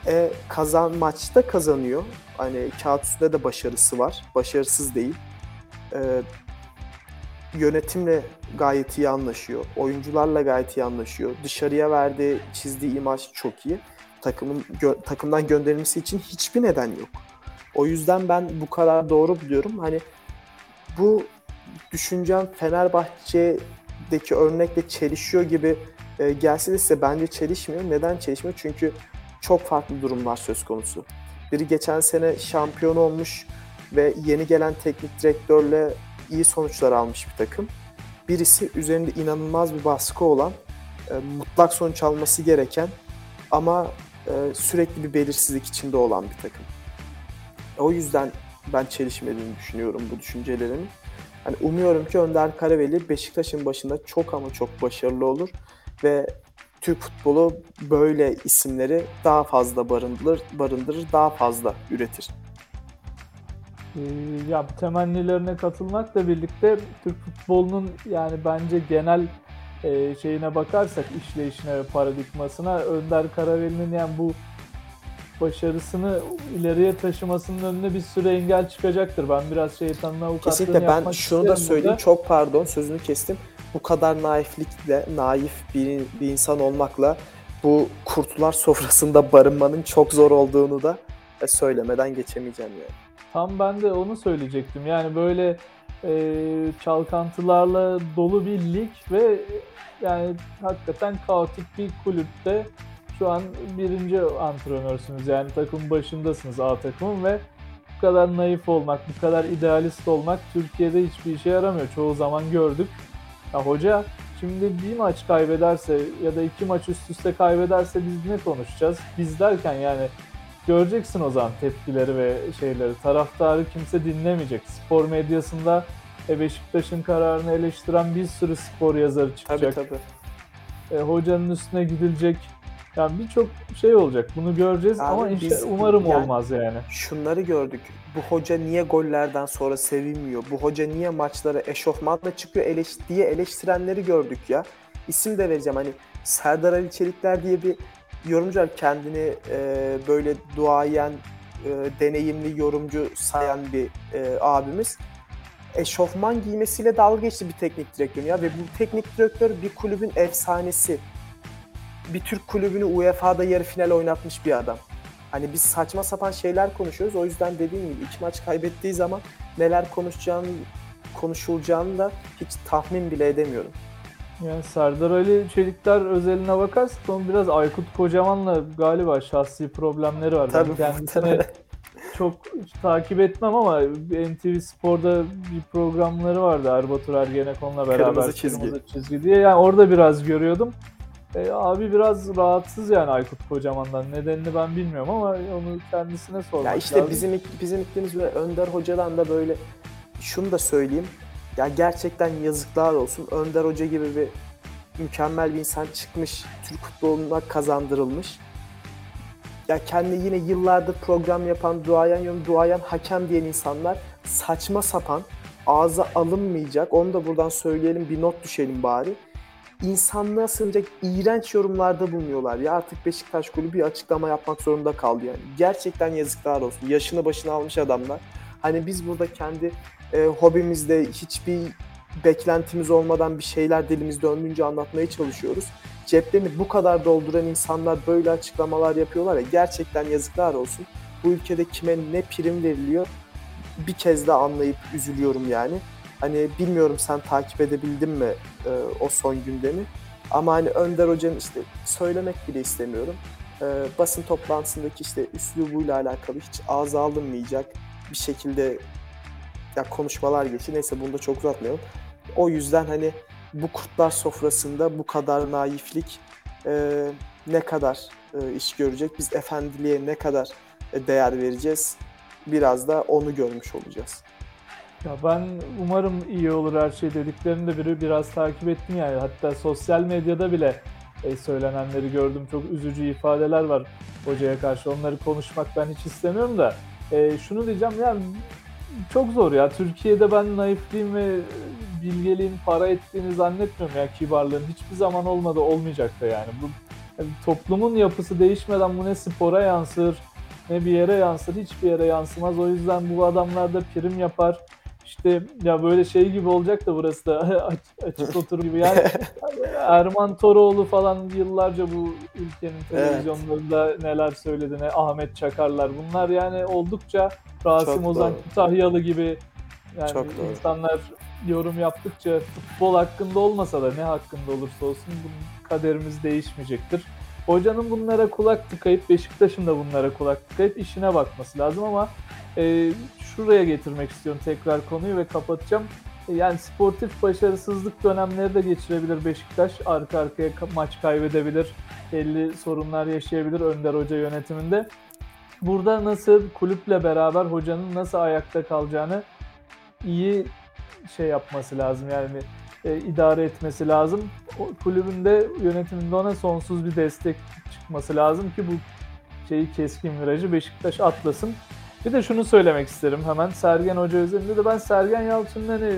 E, kazan maçta kazanıyor. Hani kağıt üstünde de başarısı var. Başarısız değil. E, Yönetimle gayet iyi anlaşıyor. Oyuncularla gayet iyi anlaşıyor. Dışarıya verdiği, çizdiği imaj çok iyi. Takımın gö- takımdan gönderilmesi için hiçbir neden yok. O yüzden ben bu karar doğru buluyorum. Hani bu düşüncem Fenerbahçe'deki örnekle çelişiyor gibi e, gelse de size bence çelişmiyor. Neden çelişmiyor? Çünkü çok farklı durumlar söz konusu. Biri geçen sene şampiyon olmuş ve yeni gelen teknik direktörle iyi sonuçlar almış bir takım. Birisi üzerinde inanılmaz bir baskı olan, e, mutlak sonuç alması gereken ama e, sürekli bir belirsizlik içinde olan bir takım. O yüzden ben çelişmediğini düşünüyorum bu düşüncelerimin. Yani umuyorum ki Önder Karaveli Beşiktaş'ın başında çok ama çok başarılı olur ve Türk futbolu böyle isimleri daha fazla barındırır, barındırır, daha fazla üretir. Ya temennilerine katılmakla birlikte Türk futbolunun yani bence genel e, şeyine bakarsak, işleyişine ve paradigmasına, Önder Karaveli'nin yani bu başarısını ileriye taşımasının önüne bir sürü engel çıkacaktır. Ben biraz şeytanın avukatlığını yapmak istiyorum. Kesinlikle ben şunu da söyleyeyim, burada. Çok pardon sözünü kestim. Bu kadar naiflikle, naif bir, bir insan olmakla bu kurtlar sofrasında barınmanın çok zor olduğunu da söylemeden geçemeyeceğim yani. Tam ben de onu söyleyecektim. Yani böyle e, çalkantılarla dolu bir lig ve yani hakikaten kaotik bir kulüpte şu an birinci antrenörsünüz. Yani takım başındasınız, A takımın, ve bu kadar naif olmak, bu kadar idealist olmak Türkiye'de hiçbir işe yaramıyor. Çoğu zaman gördük. Ya hoca şimdi bir maç kaybederse ya da iki maç üst üste kaybederse biz ne konuşacağız? Biz derken yani göreceksin o zaman tepkileri ve şeyleri. Taraftarı kimse dinlemeyecek. Spor medyasında e, Beşiktaş'ın kararını eleştiren bir sürü spor yazarı çıkacak. Tabii tabii. E, hocanın üstüne gidilecek. Yani birçok şey olacak. Bunu göreceğiz yani ama biz, umarım yani, olmaz yani. Şunları gördük. Bu hoca niye gollerden sonra sevinmiyor? Bu hoca niye maçlara eşofmanla çıkıyor eleş, diye eleştirenleri gördük ya. İsim de vereceğim. Hani Serdar Ali Çelikler diye bir yorumcular kendini e, böyle duayen, e, deneyimli yorumcu sayan bir e, abimiz. Eşofman giymesiyle dalga geçti bir teknik direktörü ya. Ve bu teknik direktör bir kulübün efsanesi. Bir Türk kulübünü U E F A'da yarı final oynatmış bir adam. Hani biz saçma sapan şeyler konuşuyoruz. O yüzden dediğim gibi iki maç kaybettiği zaman neler konuşacağını, konuşulacağını da hiç tahmin bile edemiyorum. Yani Serdar Ali Çelikler özeline bakarsak onun biraz Aykut Kocaman'la galiba şahsi problemleri var. Tabii, ben kendisini çok takip etmem ama M T V Spor'da bir programları vardı Erbatur Ergenekon'la beraber. Kırmızı çizgi. Kırmızı çizgi diye. Yani orada biraz görüyordum. E, abi biraz rahatsız yani Aykut Kocaman'dan. Nedenini ben bilmiyorum ama onu kendisine sormak lazım. Ya işte lazım. bizim bizim ikimiz böyle Önder Hoca'dan da böyle şunu da söyleyeyim. Ya gerçekten yazıklar olsun. Önder Hoca gibi bir mükemmel bir insan çıkmış, Türk futboluna kazandırılmış. Ya kendi yine yıllardır program yapan, duayen yorum, duayen hakem diyen insanlar saçma sapan, ağza alınmayacak. Onu da buradan söyleyelim, bir not düşelim bari. İnsanlığa sığınacak iğrenç yorumlarda bulunuyorlar. Ya artık Beşiktaş kulübü bir açıklama yapmak zorunda kaldı yani. Gerçekten yazıklar olsun. Yaşını başına almış adamlar. Hani biz burada kendi e, hobimizde hiçbir beklentimiz olmadan bir şeyler dilimizde döndüğünce anlatmaya çalışıyoruz. Ceplerini bu kadar dolduran insanlar böyle açıklamalar yapıyorlar ya, gerçekten yazıklar olsun. Bu ülkede kime ne prim veriliyor bir kez de anlayıp üzülüyorum yani. Hani bilmiyorum sen takip edebildin mi e, o son gündemi ama hani Önder Hoca'nın işte söylemek bile istemiyorum. E, basın toplantısındaki işte üslubuyla alakalı hiç ağza alınmayacak bir şekilde ya konuşmalar geçti. Neyse bunu da çok uzatmayalım. O yüzden hani bu kurtlar sofrasında bu kadar naiflik e, ne kadar e, iş görecek? Biz efendiliğe ne kadar e, değer vereceğiz? Biraz da onu görmüş olacağız. Ya ben umarım iyi olur her şey dediklerini de biri biraz takip ettim yani. Hatta sosyal medyada bile e, söylenenleri gördüm. Çok üzücü ifadeler var hocaya karşı. Onları konuşmak ben hiç istemiyorum da. E, şunu diyeceğim yani çok zor ya. Türkiye'de ben naifliğim ve bilgeliğin para ettiğini zannetmiyorum ya, kibarlığın. Hiçbir zaman olmadı, olmayacak da yani. Bu yani toplumun yapısı değişmeden bu ne spora yansır, ne bir yere yansır, hiçbir yere yansımaz. O yüzden bu adamlar da prim yapar. İşte ya böyle şey gibi olacak da burası da açık oturum gibi yani. Erman Toroğlu falan yıllarca bu ülkenin televizyonlarında evet. Neler söyledi, ne Ahmet Çakarlar, bunlar yani oldukça Rasim Çok Ozan doğru. Kütahyalı gibi yani insanlar yorum yaptıkça futbol hakkında olmasa da ne hakkında olursa olsun bunun kaderimiz değişmeyecektir. Hocanın bunlara kulak tıkayıp Beşiktaş'ın da bunlara kulak tıkayıp işine bakması lazım ama e, şuraya getirmek istiyorum tekrar konuyu ve kapatacağım. yani sportif başarısızlık dönemleri de geçirebilir Beşiktaş. Arka arkaya maç kaybedebilir, belli sorunlar yaşayabilir Önder Hoca yönetiminde. Burada nasıl kulüple beraber hocanın nasıl ayakta kalacağını iyi şey yapması lazım, yani e, idare etmesi lazım. O, kulübünde, yönetiminde ona sonsuz bir destek çıkması lazım ki bu şeyi, keskin virajı Beşiktaş atlasın. Bir de şunu söylemek isterim hemen Sergen Hoca üzerinde de. Ben Sergen Yalçın'ın hani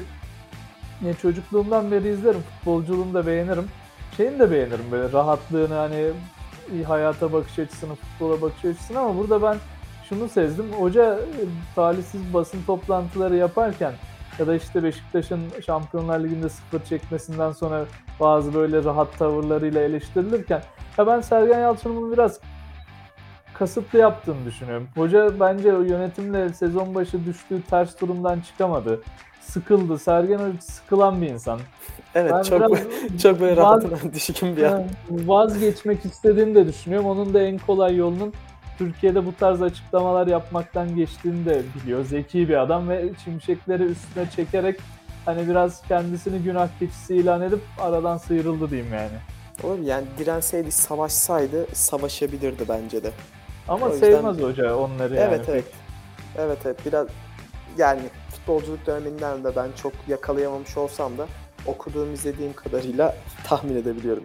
ya çocukluğumdan beri izlerim, futbolculuğunu da beğenirim, şeyini de beğenirim, böyle rahatlığını, hani hayata bakış açısını, futbola bakış açısını, ama burada ben şunu sezdim. Hoca talihsiz basın toplantıları yaparken ya da işte Beşiktaş'ın Şampiyonlar Ligi'nde sıfır çekmesinden sonra bazı böyle rahat tavırlarıyla eleştirilirken ya ben Sergen Yalçın'ın bunu biraz kasıtlı yaptığını düşünüyorum. Hoca bence yönetimle sezon başı düştüğü ters durumdan çıkamadı. Sıkıldı. Sergen Hoca sıkılan bir insan. Evet, ben çok biraz, çok böyle rahatına düşkün bir adam. Vazgeçmek istediğini de düşünüyorum. Onun da en kolay yolunun Türkiye'de bu tarz açıklamalar yapmaktan geçtiğini de biliyor. Zeki bir adam ve şimşekleri üstüne çekerek hani biraz kendisini günah keçisi ilan edip aradan sıyrıldı diyeyim yani. Oğlum yani direnseydi, savaşsaydı savaşabilirdi bence de. Ama o sevmez yüzden... hoca onları yani. Evet evet. Evet evet. Biraz yani futbolculuk döneminden de ben çok yakalayamamış olsam da okuduğum, izlediğim kadarıyla tahmin edebiliyorum.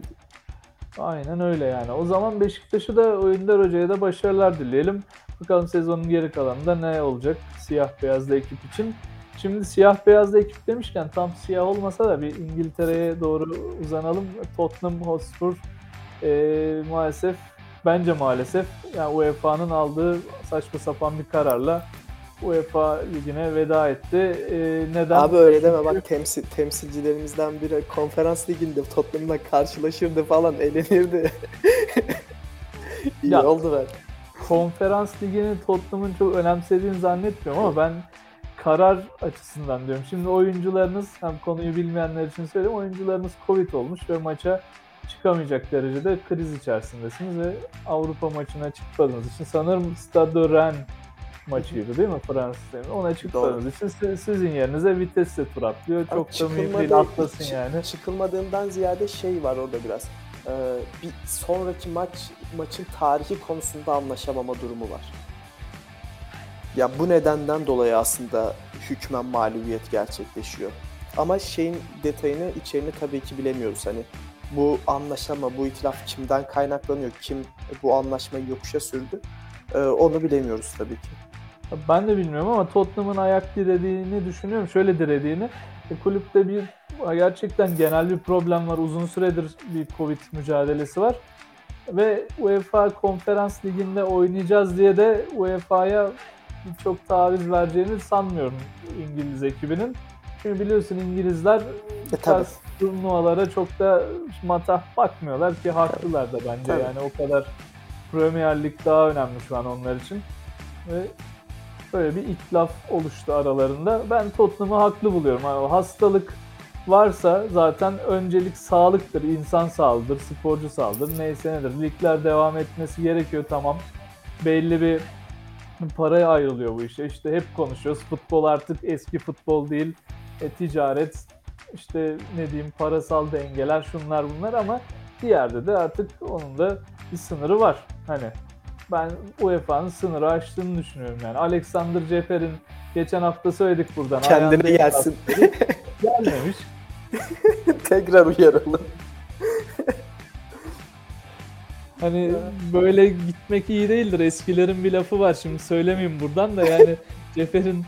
Aynen öyle yani. O zaman Beşiktaş'ı da, Önder Hoca'ya da başarılar dileyelim. Bakalım sezonun geri kalanında ne olacak siyah beyazlı ekip için. Şimdi siyah beyazlı ekip demişken tam siyah olmasa da bir İngiltere'ye doğru uzanalım. Tottenham Hotspur ee, maalesef, bence maalesef yani U E F A'nın aldığı saçma sapan bir kararla UEFA Ligi'ne veda etti. Ee, neden? Abi öyle deme bak, temsil, temsilcilerimizden biri Konferans Ligi'nde Tottenham'la karşılaşırdı falan, eğlenirdi. İyi ya, oldu ben. Konferans Ligi'ni Tottenham'ın çok önemsediğini zannetmiyorum ama ben karar açısından diyorum. Şimdi oyuncularınız, hem konuyu bilmeyenler için söyleyeyim, oyuncularınız Covid olmuş ve maça çıkamayacak derecede kriz içerisindesiniz ve Avrupa maçına çıkmadığınız için, sanırım Stade de Rennes maçıydı değil mi Fransa'da? Ona çıktığınız için sizin yerinize Vitesse tur atlıyor. Çok yani da mühim değil, atlasın ç- yani. Çıkılmadığından ziyade şey var orada biraz. Ee, bir sonraki maç maçın tarihi konusunda anlaşamama durumu var. Ya bu nedenden dolayı aslında hükmen mağlubiyet gerçekleşiyor. Ama şeyin detayını, içeriğini tabii ki bilemiyoruz. Hani bu anlaşama, bu itilaf kimden kaynaklanıyor? Kim bu anlaşmayı yokuşa sürdü? Ee, onu bilemiyoruz tabii ki. Ben de bilmiyorum ama Tottenham'ın ayak dirediğini düşünüyorum. Şöyle dirediğini, e, kulüpte bir gerçekten genel bir problem var. Uzun süredir bir Covid mücadelesi var. Ve UEFA Konferans Ligi'nde oynayacağız diye de U E F A'ya çok taviz vereceğini sanmıyorum İngiliz ekibinin. Çünkü biliyorsun İngilizler e, ters turnuvalara çok da matah bakmıyorlar ki haklılar da bence. Tabii. Yani o kadar Premier Lig daha önemli şu an onlar için. Ve böyle bir itlaf oluştu aralarında. Ben Tottenham'ı haklı buluyorum. Yani hastalık varsa zaten öncelik sağlıktır. İnsan sağlığıdır, sporcu sağlığıdır. Neyse nedir. Ligler devam etmesi gerekiyor, tamam. Belli bir paraya ayrılıyor bu işe. İşte hep konuşuyoruz. Futbol artık eski futbol değil. E, ticaret, işte ne diyeyim, parasal dengeler, şunlar bunlar, ama bir yerde de artık onun da bir sınırı var. Hani ben U E F A'nın sınırı aştığını düşünüyorum yani. Alexander Cefer'in geçen hafta söyledik buradan. Kendine gelsin. Gelmemiş. Tekrar uyaralım. Hani böyle gitmek iyi değildir. Eskilerin bir lafı var, şimdi söylemeyeyim buradan da yani. Cefer'in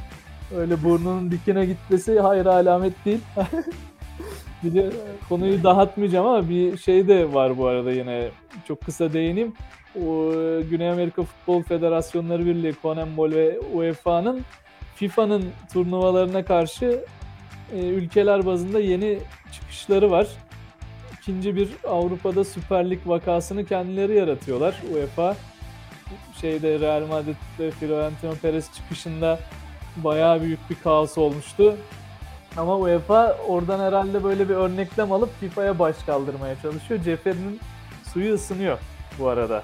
öyle burnunun dikine gitmesi hayra alamet değil. Bir konuyu dağıtmayacağım ama bir şey de var bu arada, yine çok kısa değineyim. O, Güney Amerika Futbol Federasyonları Birliği, CONMEBOL ve U E F A'nın FIFA'nın turnuvalarına karşı e, ülkeler bazında yeni çıkışları var. İkinci bir Avrupa'da Süper Lig vakasını kendileri yaratıyorlar. UEFA şeyde, Real Madrid'de Florentino Perez çıkışında bayağı büyük bir kaos olmuştu. Ama UEFA oradan herhalde böyle bir örneklem alıp FIFA'ya baş kaldırmaya çalışıyor. Cefer'in suyu ısınıyor bu arada.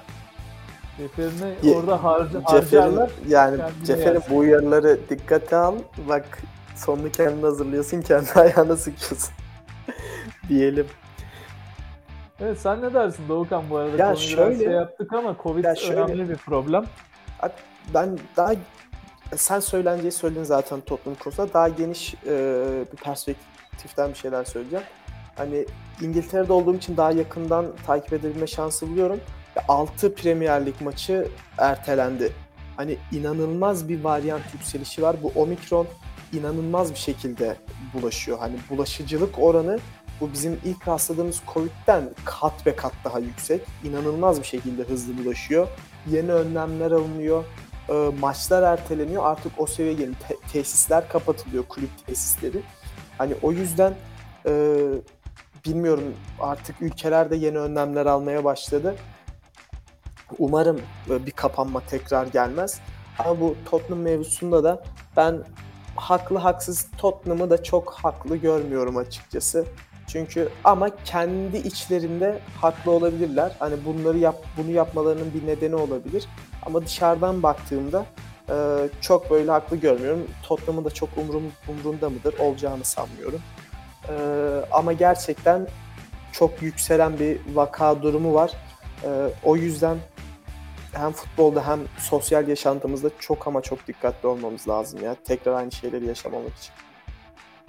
Cefer'ini orada harca, Cefer'in, harcarlar. Yani Cefer'in bu uyarıları dikkate al. Bak sonunu kendin hazırlıyorsun, kendi ayağına sıkıyorsun diyelim. Evet, sen ne dersin Doğukan bu arada? Ya şöyle şey yaptık ama Covid ya şöyle, önemli bir problem. Ben daha sen söylenceyi söyledin zaten toplum konusunda. Daha geniş e, bir perspektiften bir şeyler söyleyeceğim. Hani İngiltere'de olduğum için daha yakından takip edebilme şansı buluyorum. altı Premier Lig maçı ertelendi. Hani inanılmaz bir varyant yükselişi var. Bu Omikron inanılmaz bir şekilde bulaşıyor. Hani bulaşıcılık oranı bu bizim ilk rastladığımız Covid'den kat be kat daha yüksek. İnanılmaz bir şekilde hızlı bulaşıyor. Yeni önlemler alınıyor. E, maçlar erteleniyor. Artık o seviyeye gelin. Te- tesisler kapatılıyor. Kulüp tesisleri. Hani o yüzden e, bilmiyorum, artık ülkeler de yeni önlemler almaya başladı. Umarım bir kapanma tekrar gelmez. Ama bu Tottenham mevzusunda da ben haklı haksız Tottenham'ı da çok haklı görmüyorum açıkçası. Çünkü ama kendi içlerinde haklı olabilirler. Hani bunları yap, bunu yapmalarının bir nedeni olabilir. Ama dışarıdan baktığımda e, çok böyle haklı görmüyorum. Tottenham'ın da çok umrum, umrunda mıdır? Olacağını sanmıyorum. E, ama gerçekten çok yükselen bir vaka durumu var. E, o yüzden hem futbolda hem sosyal yaşantımızda çok ama çok dikkatli olmamız lazım ya. Tekrar aynı şeyleri yaşamamak için.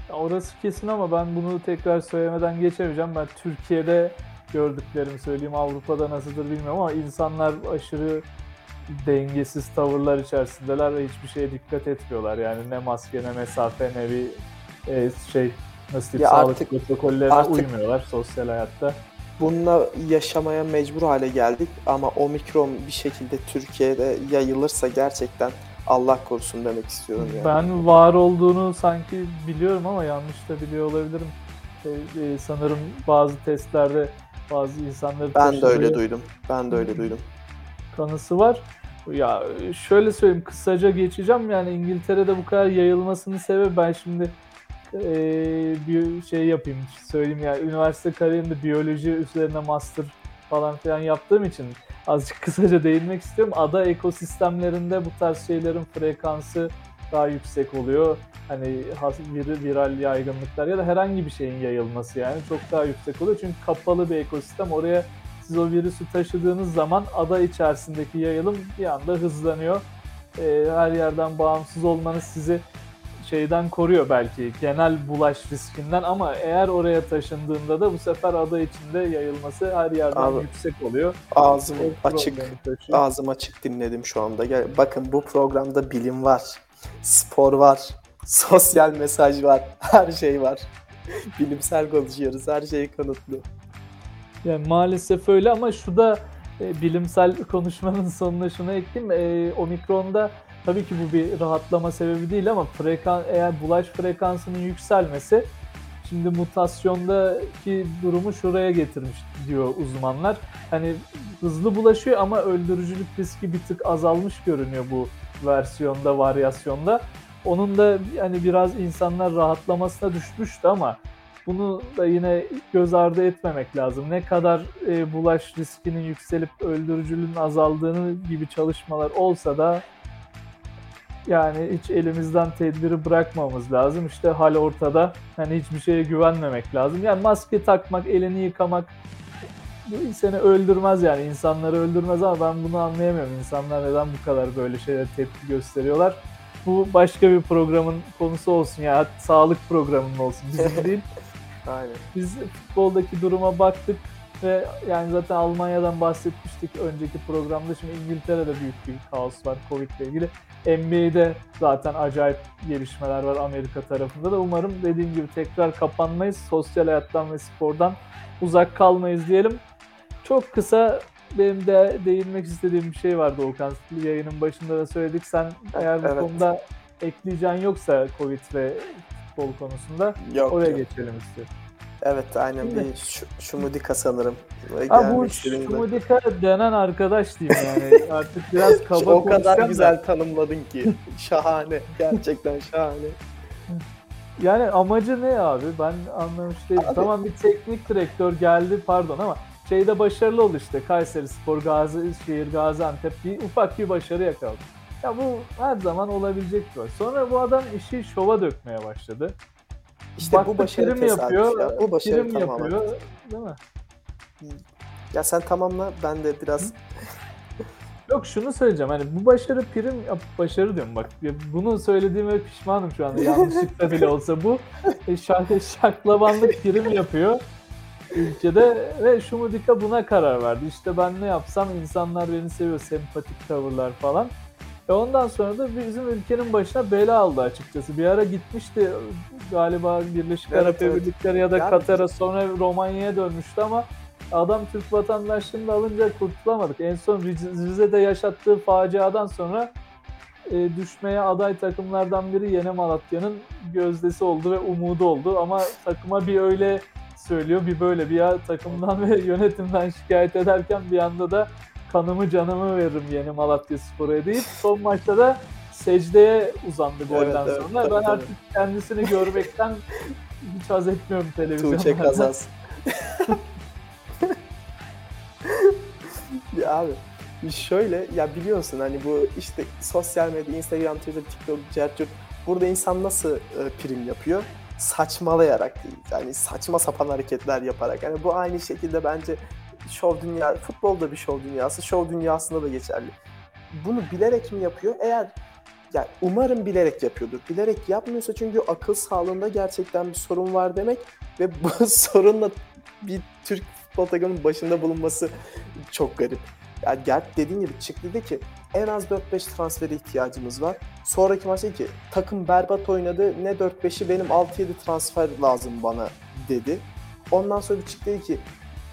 Ya orası kesin ama ben bunu tekrar söylemeden geçemeyeceğim. Ben Türkiye'de gördüklerimi söyleyeyim. Avrupa'da nasıldır bilmiyorum ama insanlar aşırı dengesiz tavırlar içerisindeler ve hiçbir şeye dikkat etmiyorlar. Yani ne maske, ne mesafe, ne bir şey, nasıl diyeyim, sağlık protokollerine artık uymuyorlar sosyal hayatta. Bununla yaşamaya mecbur hale geldik ama Omikron bir şekilde Türkiye'de yayılırsa gerçekten Allah korusun demek istiyorum yani. Ben var olduğunu sanki biliyorum ama yanlış da biliyor olabilirim. Ee, e, sanırım bazı testlerde bazı insanları Ben taşıdığı... de öyle duydum. Ben de öyle duydum. Kanısı var. Ya şöyle söyleyeyim, kısaca geçeceğim. Yani İngiltere'de bu kadar yayılmasının sebebi, ben şimdi Ee, bir şey yapayım, söyleyeyim ya, yani üniversite kariyerimde biyoloji üzerine master falan filan yaptığım için azıcık kısaca değinmek istiyorum. Ada ekosistemlerinde bu tarz şeylerin frekansı daha yüksek oluyor. Hani vir- viral yaygınlıklar ya da herhangi bir şeyin yayılması yani çok daha yüksek oluyor. Çünkü kapalı bir ekosistem, oraya siz o virüsü taşıdığınız zaman ada içerisindeki yayılım bir anda hızlanıyor. Ee, her yerden bağımsız olmanız sizi şeyden koruyor belki, genel bulaş riskinden, ama eğer oraya taşındığında da bu sefer ada içinde yayılması her yerden Abi, yüksek oluyor. Ağzım açık, ağzım açık dinledim şu anda. Bakın bu programda bilim var, spor var, sosyal mesaj var, her şey var. Bilimsel konuşuyoruz, her şey kanıtlı. Yani maalesef öyle ama şu da e, bilimsel konuşmanın sonuna şunu ekleyeyim. E, Omikron'da tabii ki bu bir rahatlama sebebi değil ama frekan, eğer bulaş frekansının yükselmesi, şimdi mutasyondaki durumu şuraya getirmiş diyor uzmanlar. Hani hızlı bulaşıyor ama öldürücülük riski bir tık azalmış görünüyor bu versiyonda, varyasyonda. Onun da hani biraz insanlar rahatlamasına düşmüştü ama bunu da yine göz ardı etmemek lazım. Ne kadar e, bulaş riskinin yükselip öldürücülüğün azaldığını gibi çalışmalar olsa da yani hiç elimizden tedbiri bırakmamamız lazım. İşte hal ortada. Hani hiçbir şeye güvenmemek lazım. Yani maske takmak, elini yıkamak seni öldürmez yani. İnsanları öldürmez ama ben bunu anlayamıyorum. İnsanlar neden bu kadar böyle şeylere tepki gösteriyorlar? Bu başka bir programın konusu olsun ya. Sağlık programının olsun. Bizim değil. Aynen. Biz futboldaki duruma baktık ve yani zaten Almanya'dan bahsetmiştik önceki programda. Şimdi İngiltere'de büyük bir kaos var Covid ile ilgili. N B A'de zaten acayip gelişmeler var Amerika tarafında da. Umarım dediğim gibi tekrar kapanmayız. Sosyal hayattan ve spordan uzak kalmayız diyelim. Çok kısa benim de değinmek istediğim bir şey vardı Okan. Yayının başında da söyledik. Sen eğer bu evet. konuda ekleyeceğin yoksa Covid ve futbol konusunda yok, oraya yok. geçelim istiyorum. Evet, aynen. Şimdi, bir şu, Sumudica sanırım. Ha, bu Sumudica denen arkadaş diyeyim yani. Artık biraz kaba o kadar güzel da tanımladın ki. Şahane. Gerçekten şahane. Yani amacı ne abi? Ben anlamış değilim. Abi. Tamam, bir teknik direktör geldi pardon ama şeyde başarılı oldu işte. Kayserispor, Gazi, Şehir, Gaziantep bir ufak bir başarı yakaladı. Ya bu her zaman olabilecek bir şey. Sonra bu adam işi şova dökmeye başladı. İşte Baktık, bu başarı tesadüf ya. Bu başarı tamamen. Yapıyor, değil mi? Ya sen tamamla, ben de biraz... Yok şunu söyleyeceğim, hani bu başarı prim, başarı diyorum bak, bunu söylediğime pişmanım şu anda, yanlışlıkla bile olsa bu şark, şaklabanlık prim yapıyor ülkede ve Sumudica buna karar verdi. İşte ben ne yapsam insanlar beni seviyor, sempatik tavırlar falan. Ve ondan sonra da bizim ülkenin başına bela aldı açıkçası. Bir ara gitmişti galiba Birleşik evet, Arap Emirlikleri ya da yani... Katar'a, sonra Romanya'ya dönmüştü ama adam Türk vatandaşlığını alınca kurtulamadık. En son Rize'de yaşattığı faciadan sonra e, düşmeye aday takımlardan biri Yeni Malatya'nın gözdesi oldu ve umudu oldu. Ama takıma bir öyle söylüyor, bir böyle, bir ya takımdan ve yönetimden şikayet ederken bir anda da kanımı canımı veririm Yeni Malatya Spor'a deyip son maçta da secdeye uzandı golden evet, sonra. Evet, ben tabii, artık tabii. kendisini görmekten hiç haz etmiyorum televizyonda. Tuğçe kazansın. Ya abi şöyle, ya biliyorsun hani bu işte sosyal medya, Instagram, Twitter, TikTok, Cercut, burada insan nasıl prim yapıyor? Saçmalayarak, yani saçma sapan hareketler yaparak. Yani bu aynı şekilde bence şov dünya, futbolda bir şov dünyası, şov dünyasında da geçerli. Bunu bilerek mi yapıyor? Eğer, yani umarım bilerek yapıyordur. Bilerek yapmıyorsa çünkü akıl sağlığında gerçekten bir sorun var demek ve bu sorunla bir Türk futbol takımının başında bulunması çok garip. Yani Gert dediğin gibi çıktı dedi ki en az dört beş transfere ihtiyacımız var. Sonraki maçta ki takım berbat oynadı, ne dört beşi benim altı yedi transfer lazım bana dedi. Ondan sonra bir çıktı dedi ki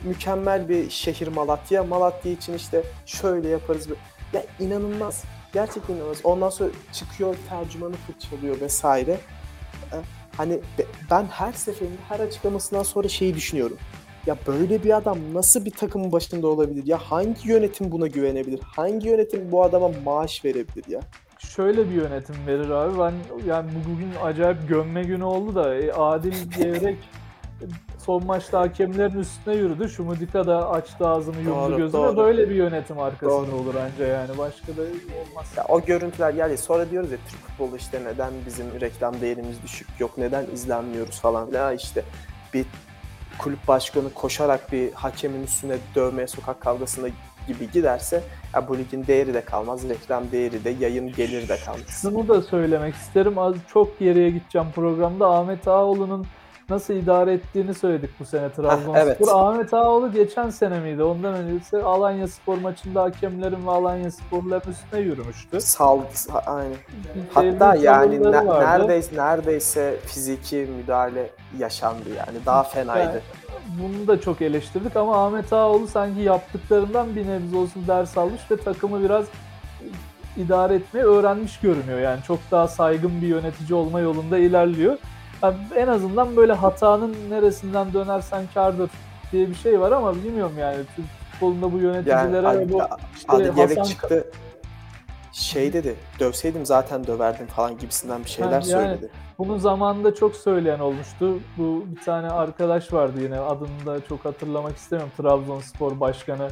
mükemmel bir şehir Malatya. Malatya için işte şöyle yaparız. Ya inanılmaz. Gerçekten inanılmaz. Ondan sonra çıkıyor tercümanı fırçalıyor vesaire. Hani ben her seferinde her açıklamasından sonra şeyi düşünüyorum. Ya böyle bir adam nasıl bir takımın başında olabilir? Ya hangi yönetim buna güvenebilir? Hangi yönetim bu adama maaş verebilir ya? Şöyle bir yönetim verir abi. Ben yani bugün acayip gömme günü oldu da e, Adil Gevrek son maçta hakemlerin üstüne yürüdü. Sumudica da açtı ağzını, yumdu gözüne. Doğru. Böyle bir yönetim arkasında doğru. olur anca yani. Başka da olmaz. Ya o görüntüler yani sonra diyoruz ya Türk futbolu işte neden bizim reklam değerimiz düşük, yok neden izlenmiyoruz falan. Ya işte bir kulüp başkanı koşarak bir hakemin üstüne dövmeye, sokak kavgasına gibi giderse ya bu ligin değeri de kalmaz, reklam değeri de, yayın geliri de kalmaz. Bunu da söylemek isterim. Az çok geriye gideceğim programda. Ahmet Ağaoğlu'nun nasıl idare ettiğini söyledik bu sene Trabzonspor. Evet. Ahmet Ağaoğlu geçen sene miydi? Ondan önce Alanya Spor maçında hakemlerin ve Alanya Spor'ların üstüne yürümüştü. Sağlık, aynen. Hatta yani ne, neredeyse, neredeyse fiziki müdahale yaşandı yani. Daha fenaydı. Yani bunu da çok eleştirdik ama Ahmet Ağaoğlu sanki yaptıklarından bir nebze olsun ders almış ve takımı biraz idare etmeyi öğrenmiş görünüyor. Yani çok daha saygın bir yönetici olma yolunda ilerliyor. Yani en azından böyle hatanın neresinden dönersen kârdır diye bir şey var ama bilmiyorum yani Türk futbolunda bu yöneticilere yani, bu işte Adil Gevrek Hasan... çıktı şey dedi, dövseydim zaten döverdim falan gibisinden bir şeyler yani, söyledi. Bunu zamanında çok söyleyen olmuştu. Bu bir tane arkadaş vardı yine, adını da çok hatırlamak istemiyorum. Trabzonspor Başkanı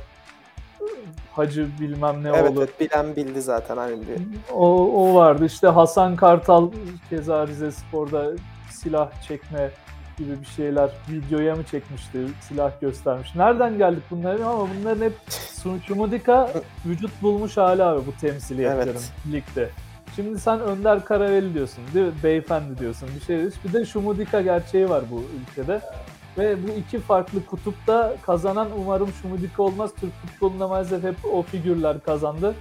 Hacı bilmem ne evet, oldu. Evet, bilen bildi zaten hani bir. O, o vardı işte Hasan Kartal keza Rize Spor'da silah çekme gibi bir şeyler videoya mı çekmişti, silah göstermiş. Nereden geldik bunların ama bunların hep Sumudica vücut bulmuş hali abi bu temsiliyetlerin evet. ligde. Şimdi sen Önder Karaveli diyorsun, değil mi? Beyefendi diyorsun, bir şey diyorsun. Bir de Sumudica gerçeği var bu ülkede. Ve bu iki farklı kutupta kazanan umarım Sumudica olmaz. Türk futbolunda maalesef hep o figürler kazandı.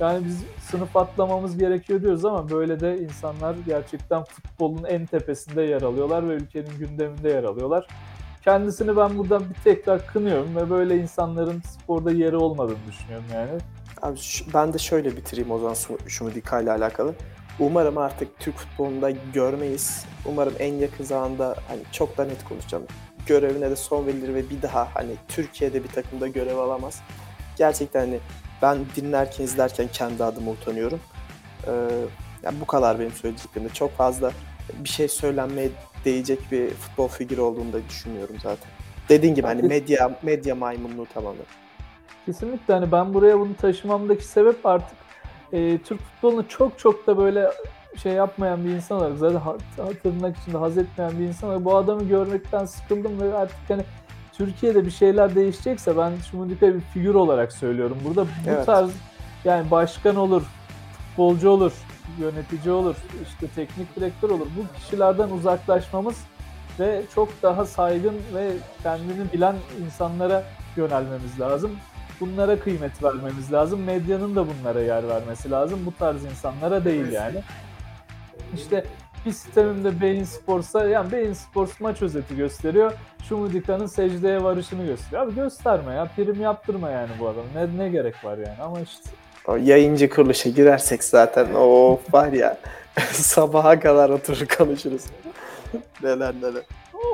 Yani biz sınıf atlamamız gerekiyor diyoruz ama böyle de insanlar gerçekten futbolun en tepesinde yer alıyorlar ve ülkenin gündeminde yer alıyorlar. Kendisini ben buradan bir tekrar kınıyorum ve böyle insanların sporda yeri olmadığını düşünüyorum yani. Abi ben de şöyle bitireyim o zaman Sumudica ile alakalı. Umarım artık Türk futbolunda görmeyiz. Umarım en yakın zamanda hani çok da net konuşacağım. Görevine de son verilir ve bir daha hani Türkiye'de bir takımda görev alamaz. Gerçekten hani ben dinlerken, izlerken kendi adıma utanıyorum. Ee, yani bu kadar benim söyleyeceklerim. Çok fazla bir şey söylenmeye değecek bir futbol figürü olduğunu da düşünmüyorum zaten. Dediğin gibi hani medya medya maymunluğu tamamladı. Kesinlikle hani ben buraya bunu taşımamdaki sebep artık e, Türk futbolunu çok çok da böyle şey yapmayan bir insan olarak, zaten tırnak içinde haz etmeyen bir insan olarak bu adamı görmekten sıkıldım ve artık hani Türkiye'de bir şeyler değişecekse, ben Sumudica'yı bir figür olarak söylüyorum. Burada bu evet. tarz, yani başkan olur, futbolcu olur, yönetici olur, işte teknik direktör olur. Bu kişilerden uzaklaşmamız ve çok daha saygın ve kendini bilen insanlara yönelmemiz lazım. Bunlara kıymet vermemiz lazım. Medyanın da bunlara yer vermesi lazım. Bu tarz insanlara değil yani. İşte bir sistemimde Bein Sports'a, yani Bein Sports maç özeti gösteriyor. Sumudica'nın secdeye varışını gösteriyor. Abi gösterme ya, prim yaptırma yani bu adam. Ne, ne gerek var yani, ama işte. O yayıncı kuruluşa girersek zaten o var ya, sabaha kadar oturur konuşuruz. neler neler.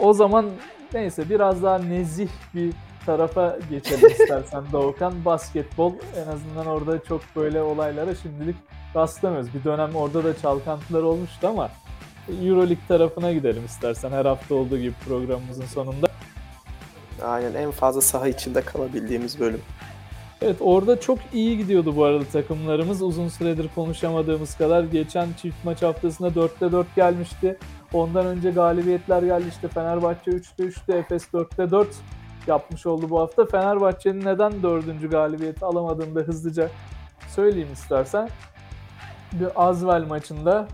O zaman neyse, biraz daha nezih bir tarafa geçelim istersen Doğukan. Basketbol, en azından orada çok böyle olaylara şimdilik rastlamıyoruz. Bir dönem orada da çalkantılar olmuştu ama EuroLeague tarafına gidelim istersen, her hafta olduğu gibi programımızın sonunda. Aynen, en fazla saha içinde kalabildiğimiz bölüm. Evet, orada çok iyi gidiyordu bu arada takımlarımız. Uzun süredir konuşamadığımız kadar. Geçen çift maç haftasında dörtte dört gelmişti. Ondan önce galibiyetler geldi. İşte Fenerbahçe üçte üçtü, Efes dörtte dört yapmış oldu bu hafta. Fenerbahçe'nin neden dördüncü galibiyeti alamadığını da hızlıca söyleyeyim istersen. Bir Azvel maçında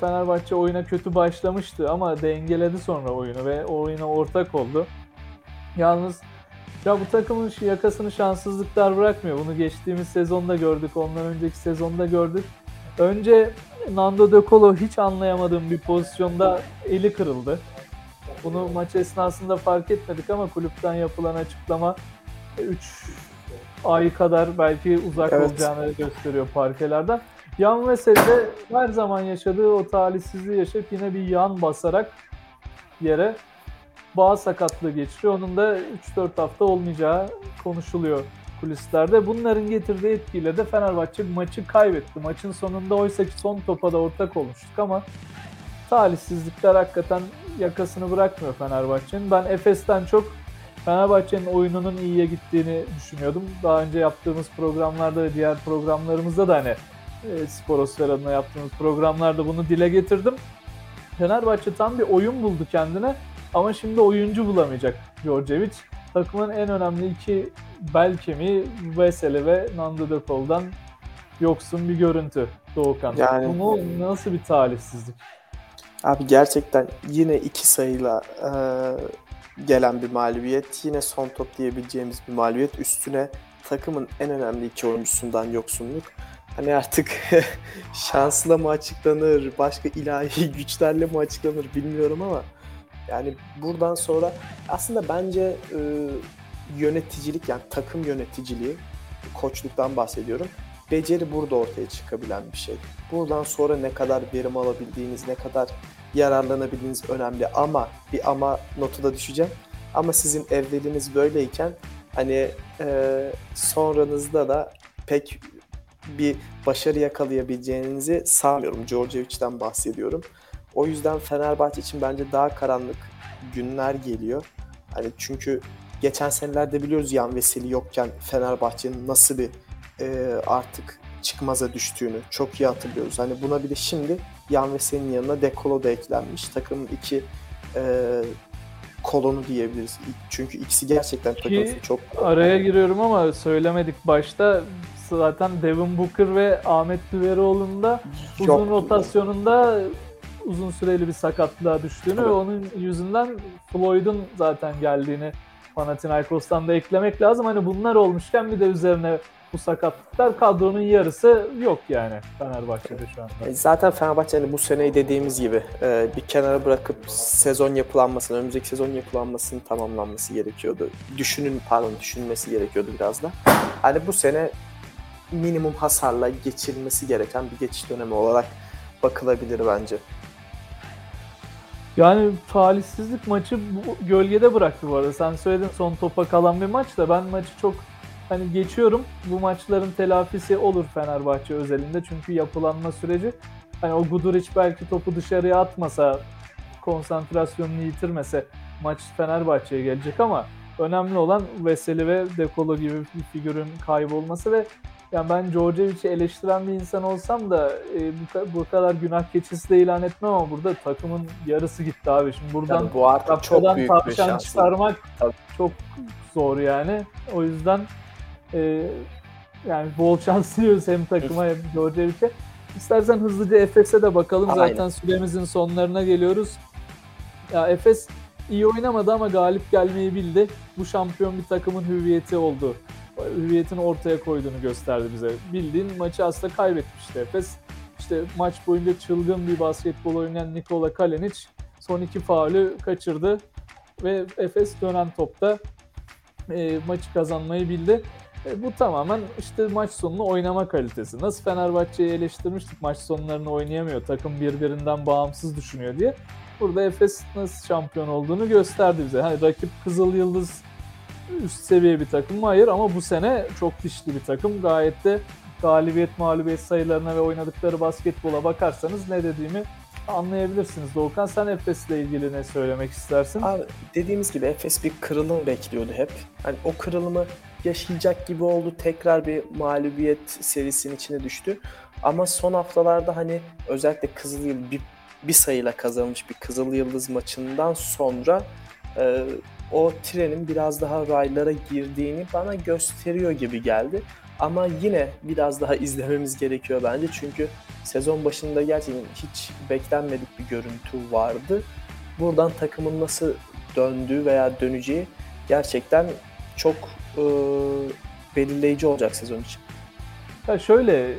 Fenerbahçe oyuna kötü başlamıştı ama dengeledi sonra oyunu ve oyuna ortak oldu. Yalnız ya bu takımın yakasını şanssızlıklar bırakmıyor. Bunu geçtiğimiz sezonda gördük, ondan önceki sezonda gördük. Önce Nando De Colo hiç anlayamadığım bir pozisyonda eli kırıldı. Bunu maç esnasında fark etmedik ama kulüpten yapılan açıklama üç ay kadar belki uzak evet. olacağını gösteriyor parkelerden. Yan meselede her zaman yaşadığı o talihsizliği yaşayıp yine bir yan basarak yere bağ sakatlığı geçiriyor. Onun da üç dört hafta olmayacağı konuşuluyor kulislerde. Bunların getirdiği etkiyle de Fenerbahçe maçı kaybetti. Maçın sonunda oysa ki son topa da ortak olmuştuk ama talihsizlikler hakikaten yakasını bırakmıyor Fenerbahçe'nin. Ben Efes'ten çok Fenerbahçe'nin oyununun iyiye gittiğini düşünüyordum. Daha önce yaptığımız programlarda ve diğer programlarımızda da hani e, Sporosfer adına yaptığımız programlarda bunu dile getirdim. Fenerbahçe tam bir oyun buldu kendine. Ama şimdi oyuncu bulamayacak Djordjevic. Takımın en önemli iki bel kemiği Veseli ve Nando De Colo'dan yoksun bir görüntü Doğukan. Yani, bunu nasıl bir talihsizlik? Abi gerçekten yine iki sayıyla e, gelen bir mağlubiyet. Yine son top diyebileceğimiz bir mağlubiyet. Üstüne takımın en önemli iki oyuncusundan yoksunluk. Hani artık şansla mı açıklanır, başka ilahi güçlerle mi açıklanır bilmiyorum ama yani buradan sonra aslında bence e, yöneticilik, yani takım yöneticiliği, koçluktan bahsediyorum. Beceri burada ortaya çıkabilen bir şey. Buradan sonra ne kadar verim alabildiğiniz, ne kadar yararlanabildiğiniz önemli. Ama bir ama notu da düşeceğim. Ama sizin evliliğiniz böyleyken hani e, sonranızda da pek bir başarı yakalayabileceğinizi sanmıyorum. Djordjevic'den bahsediyorum. O yüzden Fenerbahçe için bence daha karanlık günler geliyor. Hani çünkü geçen senelerde biliyoruz Yan Veseli yokken Fenerbahçe'nin nasıl bir e, artık çıkmaza düştüğünü çok iyi hatırlıyoruz. Hani buna bir de şimdi Yan Veseli'nin yanına De Colo da eklenmiş. Takımın iki e, kolonu diyebiliriz. Çünkü ikisi gerçekten takımın çok... Araya giriyorum ama söylemedik başta. Zaten Devin Booker ve Ahmet Düveroğlu'nun da uzun çok... rotasyonunda... uzun süreli bir sakatlığa düştüğünü evet. ve onun yüzünden Floyd'un zaten geldiğini Panathinaikos'tan da eklemek lazım. Hani bunlar olmuşken bir de üzerine bu sakatlıklar, kadronun yarısı yok yani Fenerbahçe'de şu anda. Zaten Fenerbahçe hani bu seneyi dediğimiz gibi bir kenara bırakıp sezon yapılanmasını, önümüzdeki sezon yapılanmasının tamamlanması gerekiyordu. Düşünün, pardon düşünülmesi gerekiyordu biraz da. Hani bu sene minimum hasarla geçirilmesi gereken bir geçiş dönemi olarak bakılabilir bence. Yani talihsizlik maçı gölgede bıraktı bu arada. Sen söyledin son topa kalan bir maç da, ben maçı çok hani geçiyorum. Bu maçların telafisi olur Fenerbahçe özelinde. Çünkü yapılanma süreci, hani o Gudurić belki topu dışarıya atmasa, konsantrasyonunu yitirmese maç Fenerbahçe'ye gelecek ama önemli olan Veseli ve De Colo gibi bir figürün kaybolması ve Yani ben Djordjevic'i eleştiren bir insan olsam da e, bu, bu kadar günah keçisi de ilan etmem ama burada takımın yarısı gitti abi. Şimdi buradan yani bu artık çok büyük bir şans çıkarmak tabii. Çok zor yani. O yüzden e, yani bol şans diliyoruz hem takıma hem Djordjevic'e. İstersen hızlıca Efes'e de bakalım. Aynen. Zaten süremizin sonlarına geliyoruz. Ya Efes iyi oynamadı ama galip gelmeyi bildi. Bu şampiyon bir takımın hüviyeti oldu. Hüviyetini ortaya koyduğunu gösterdi bize. Bildiğin maçı aslında kaybetmişti Efes. İşte maç boyunca çılgın bir basketbol oynayan Nikola Kalenic son iki faulü kaçırdı ve Efes dönen topta e, maçı kazanmayı bildi. E, bu tamamen işte maç sonunu oynama kalitesi. Nasıl Fenerbahçe'yi eleştirmiştik, maç sonlarını oynayamıyor, takım birbirinden bağımsız düşünüyor diye. Burada Efes nasıl şampiyon olduğunu gösterdi bize. Hani rakip Kızıl Yıldız üst seviye bir takım mı? Hayır, ama bu sene çok dişli bir takım. Gayet de galibiyet mağlubiyet sayılarına ve oynadıkları basketbola bakarsanız ne dediğimi anlayabilirsiniz. Doğukan, sen Efes'le ilgili ne söylemek istersin? Abi, dediğimiz gibi Efes bir kırılım bekliyordu hep. Hani o kırılımı yaşayacak gibi oldu. Tekrar bir mağlubiyet serisinin içine düştü. Ama son haftalarda hani özellikle Kızıl Yıldız bir, bir sayıyla kazanmış bir Kızıl Yıldız maçından sonra e, o trenin biraz daha raylara girdiğini bana gösteriyor gibi geldi. Ama yine biraz daha izlememiz gerekiyor bence. Çünkü sezon başında gerçekten hiç beklenmedik bir görüntü vardı. Buradan takımın nasıl döndüğü veya döneceği gerçekten çok e, belirleyici olacak sezon için. Ya şöyle, e,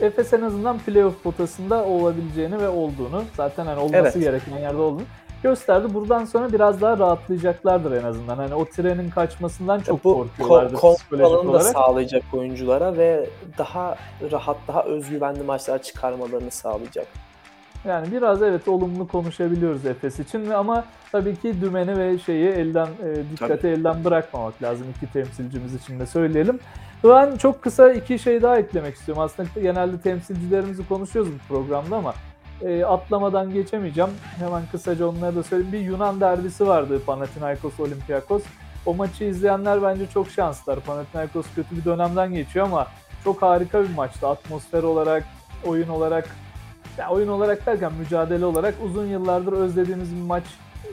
Efes en azından playoff potasında olabileceğini ve olduğunu, zaten hani olması evet. gereken yerde olduğunu gösterdi. Buradan sonra biraz daha rahatlayacaklardır en azından. Hani o trenin kaçmasından çok bu korkuyorlardır. Bu kontrolünü da sağlayacak oyunculara ve daha rahat, daha özgüvenli maçlar çıkarmalarını sağlayacak. Yani biraz evet olumlu konuşabiliyoruz Efes için ama tabii ki dümeni ve şeyi elden, e, dikkati tabii. elden bırakmamak lazım. İki temsilcimiz için de söyleyelim. Ben çok kısa iki şey daha eklemek istiyorum. Aslında genelde temsilcilerimizi konuşuyoruz bu programda ama E, atlamadan geçemeyeceğim. Hemen kısaca onlara da söyleyeyim. Bir Yunan derbisi vardı, Panathinaikos Olympiakos. O maçı izleyenler bence çok şanslılar. Panathinaikos kötü bir dönemden geçiyor ama çok harika bir maçtı. Atmosfer olarak, oyun olarak, ya oyun olarak derken mücadele olarak uzun yıllardır özlediğimiz bir maç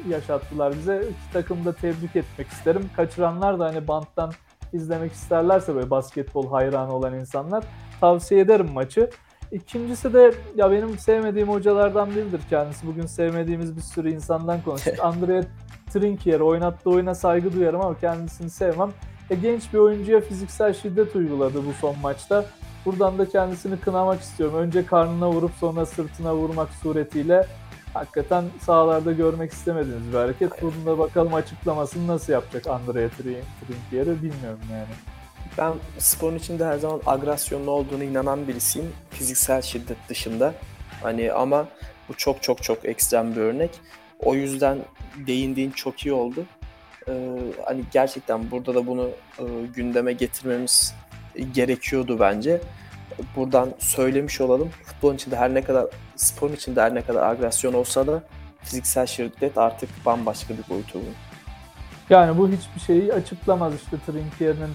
yaşattılar bize. İki takımı da tebrik etmek isterim. Kaçıranlar da hani banttan izlemek isterlerse böyle basketbol hayranı olan insanlar tavsiye ederim maçı. İkincisi de ya benim sevmediğim hocalardan biridir kendisi. Bugün sevmediğimiz bir sürü insandan konuştuk. Andrea Trinkier'i oynattığı oyuna saygı duyarım ama kendisini sevmem. E, genç bir oyuncuya fiziksel şiddet uyguladı bu son maçta. Buradan da kendisini kınamak istiyorum. Önce karnına vurup sonra sırtına vurmak suretiyle hakikaten sahalarda görmek istemediğiniz bir hareket. Bununla bakalım açıklamasını nasıl yapacak Andrea Trinkier'i bilmiyorum yani. Ben sporun içinde her zaman agresyonun olduğunu inanan birisiyim. Fiziksel şiddet dışında. Hani ama bu çok çok çok ekstrem bir örnek. O yüzden değindiğin çok iyi oldu. Ee, hani gerçekten burada da bunu e, gündeme getirmemiz gerekiyordu bence. Buradan söylemiş olalım. Futbolun içinde her ne kadar, sporun içinde her ne kadar agresyon olsa da fiziksel şiddet artık bambaşka bir boyutu. Yani bu hiçbir şeyi açıklamaz işte Trinkier'in.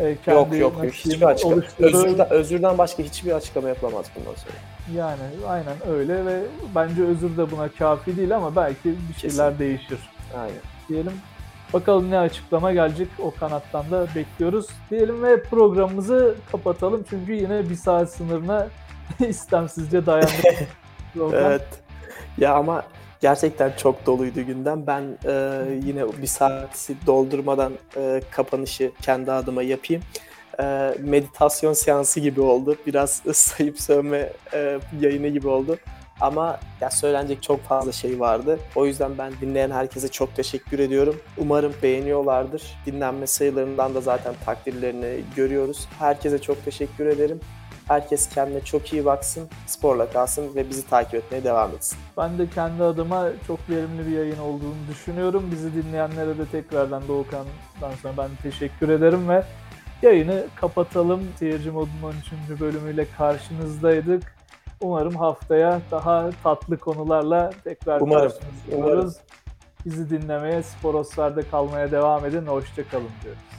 E, yok yok hiçbir açıklama. Özürden, özürden başka hiçbir açıklama yapılamaz bundan sonra. Yani aynen öyle ve bence özür de buna kafi değil ama belki bir şeyler kesin değişir. Aynen. Diyelim. Bakalım ne açıklama gelecek, o kanattan da bekliyoruz. Diyelim ve programımızı kapatalım çünkü yine bir saat sınırına istemsizce dayandık. Evet. Ya ama gerçekten çok doluydu gündem. Ben e, yine bir saati doldurmadan e, kapanışı kendi adıma yapayım. E, meditasyon seansı gibi oldu. Biraz sayıp sövme e, yayını gibi oldu. Ama ya söylenecek çok fazla şey vardı. O yüzden ben dinleyen herkese çok teşekkür ediyorum. Umarım beğeniyorlardır. Dinlenme sayılarından da zaten takdirlerini görüyoruz. Herkese çok teşekkür ederim. Herkes kendine çok iyi baksın, sporla kalsın ve bizi takip etmeye devam etsin. Ben de kendi adıma çok verimli bir yayın olduğunu düşünüyorum. Bizi dinleyenlere de tekrardan Doğukan'dan sonra ben teşekkür ederim ve yayını kapatalım. Seyirci Modunun on üçüncü bölümüyle karşınızdaydık. Umarım haftaya daha tatlı konularla tekrar umarım, karşınızda umarım. Bizi dinlemeye, Sporosfer'de kalmaya devam edin. Hoşça kalın diyoruz.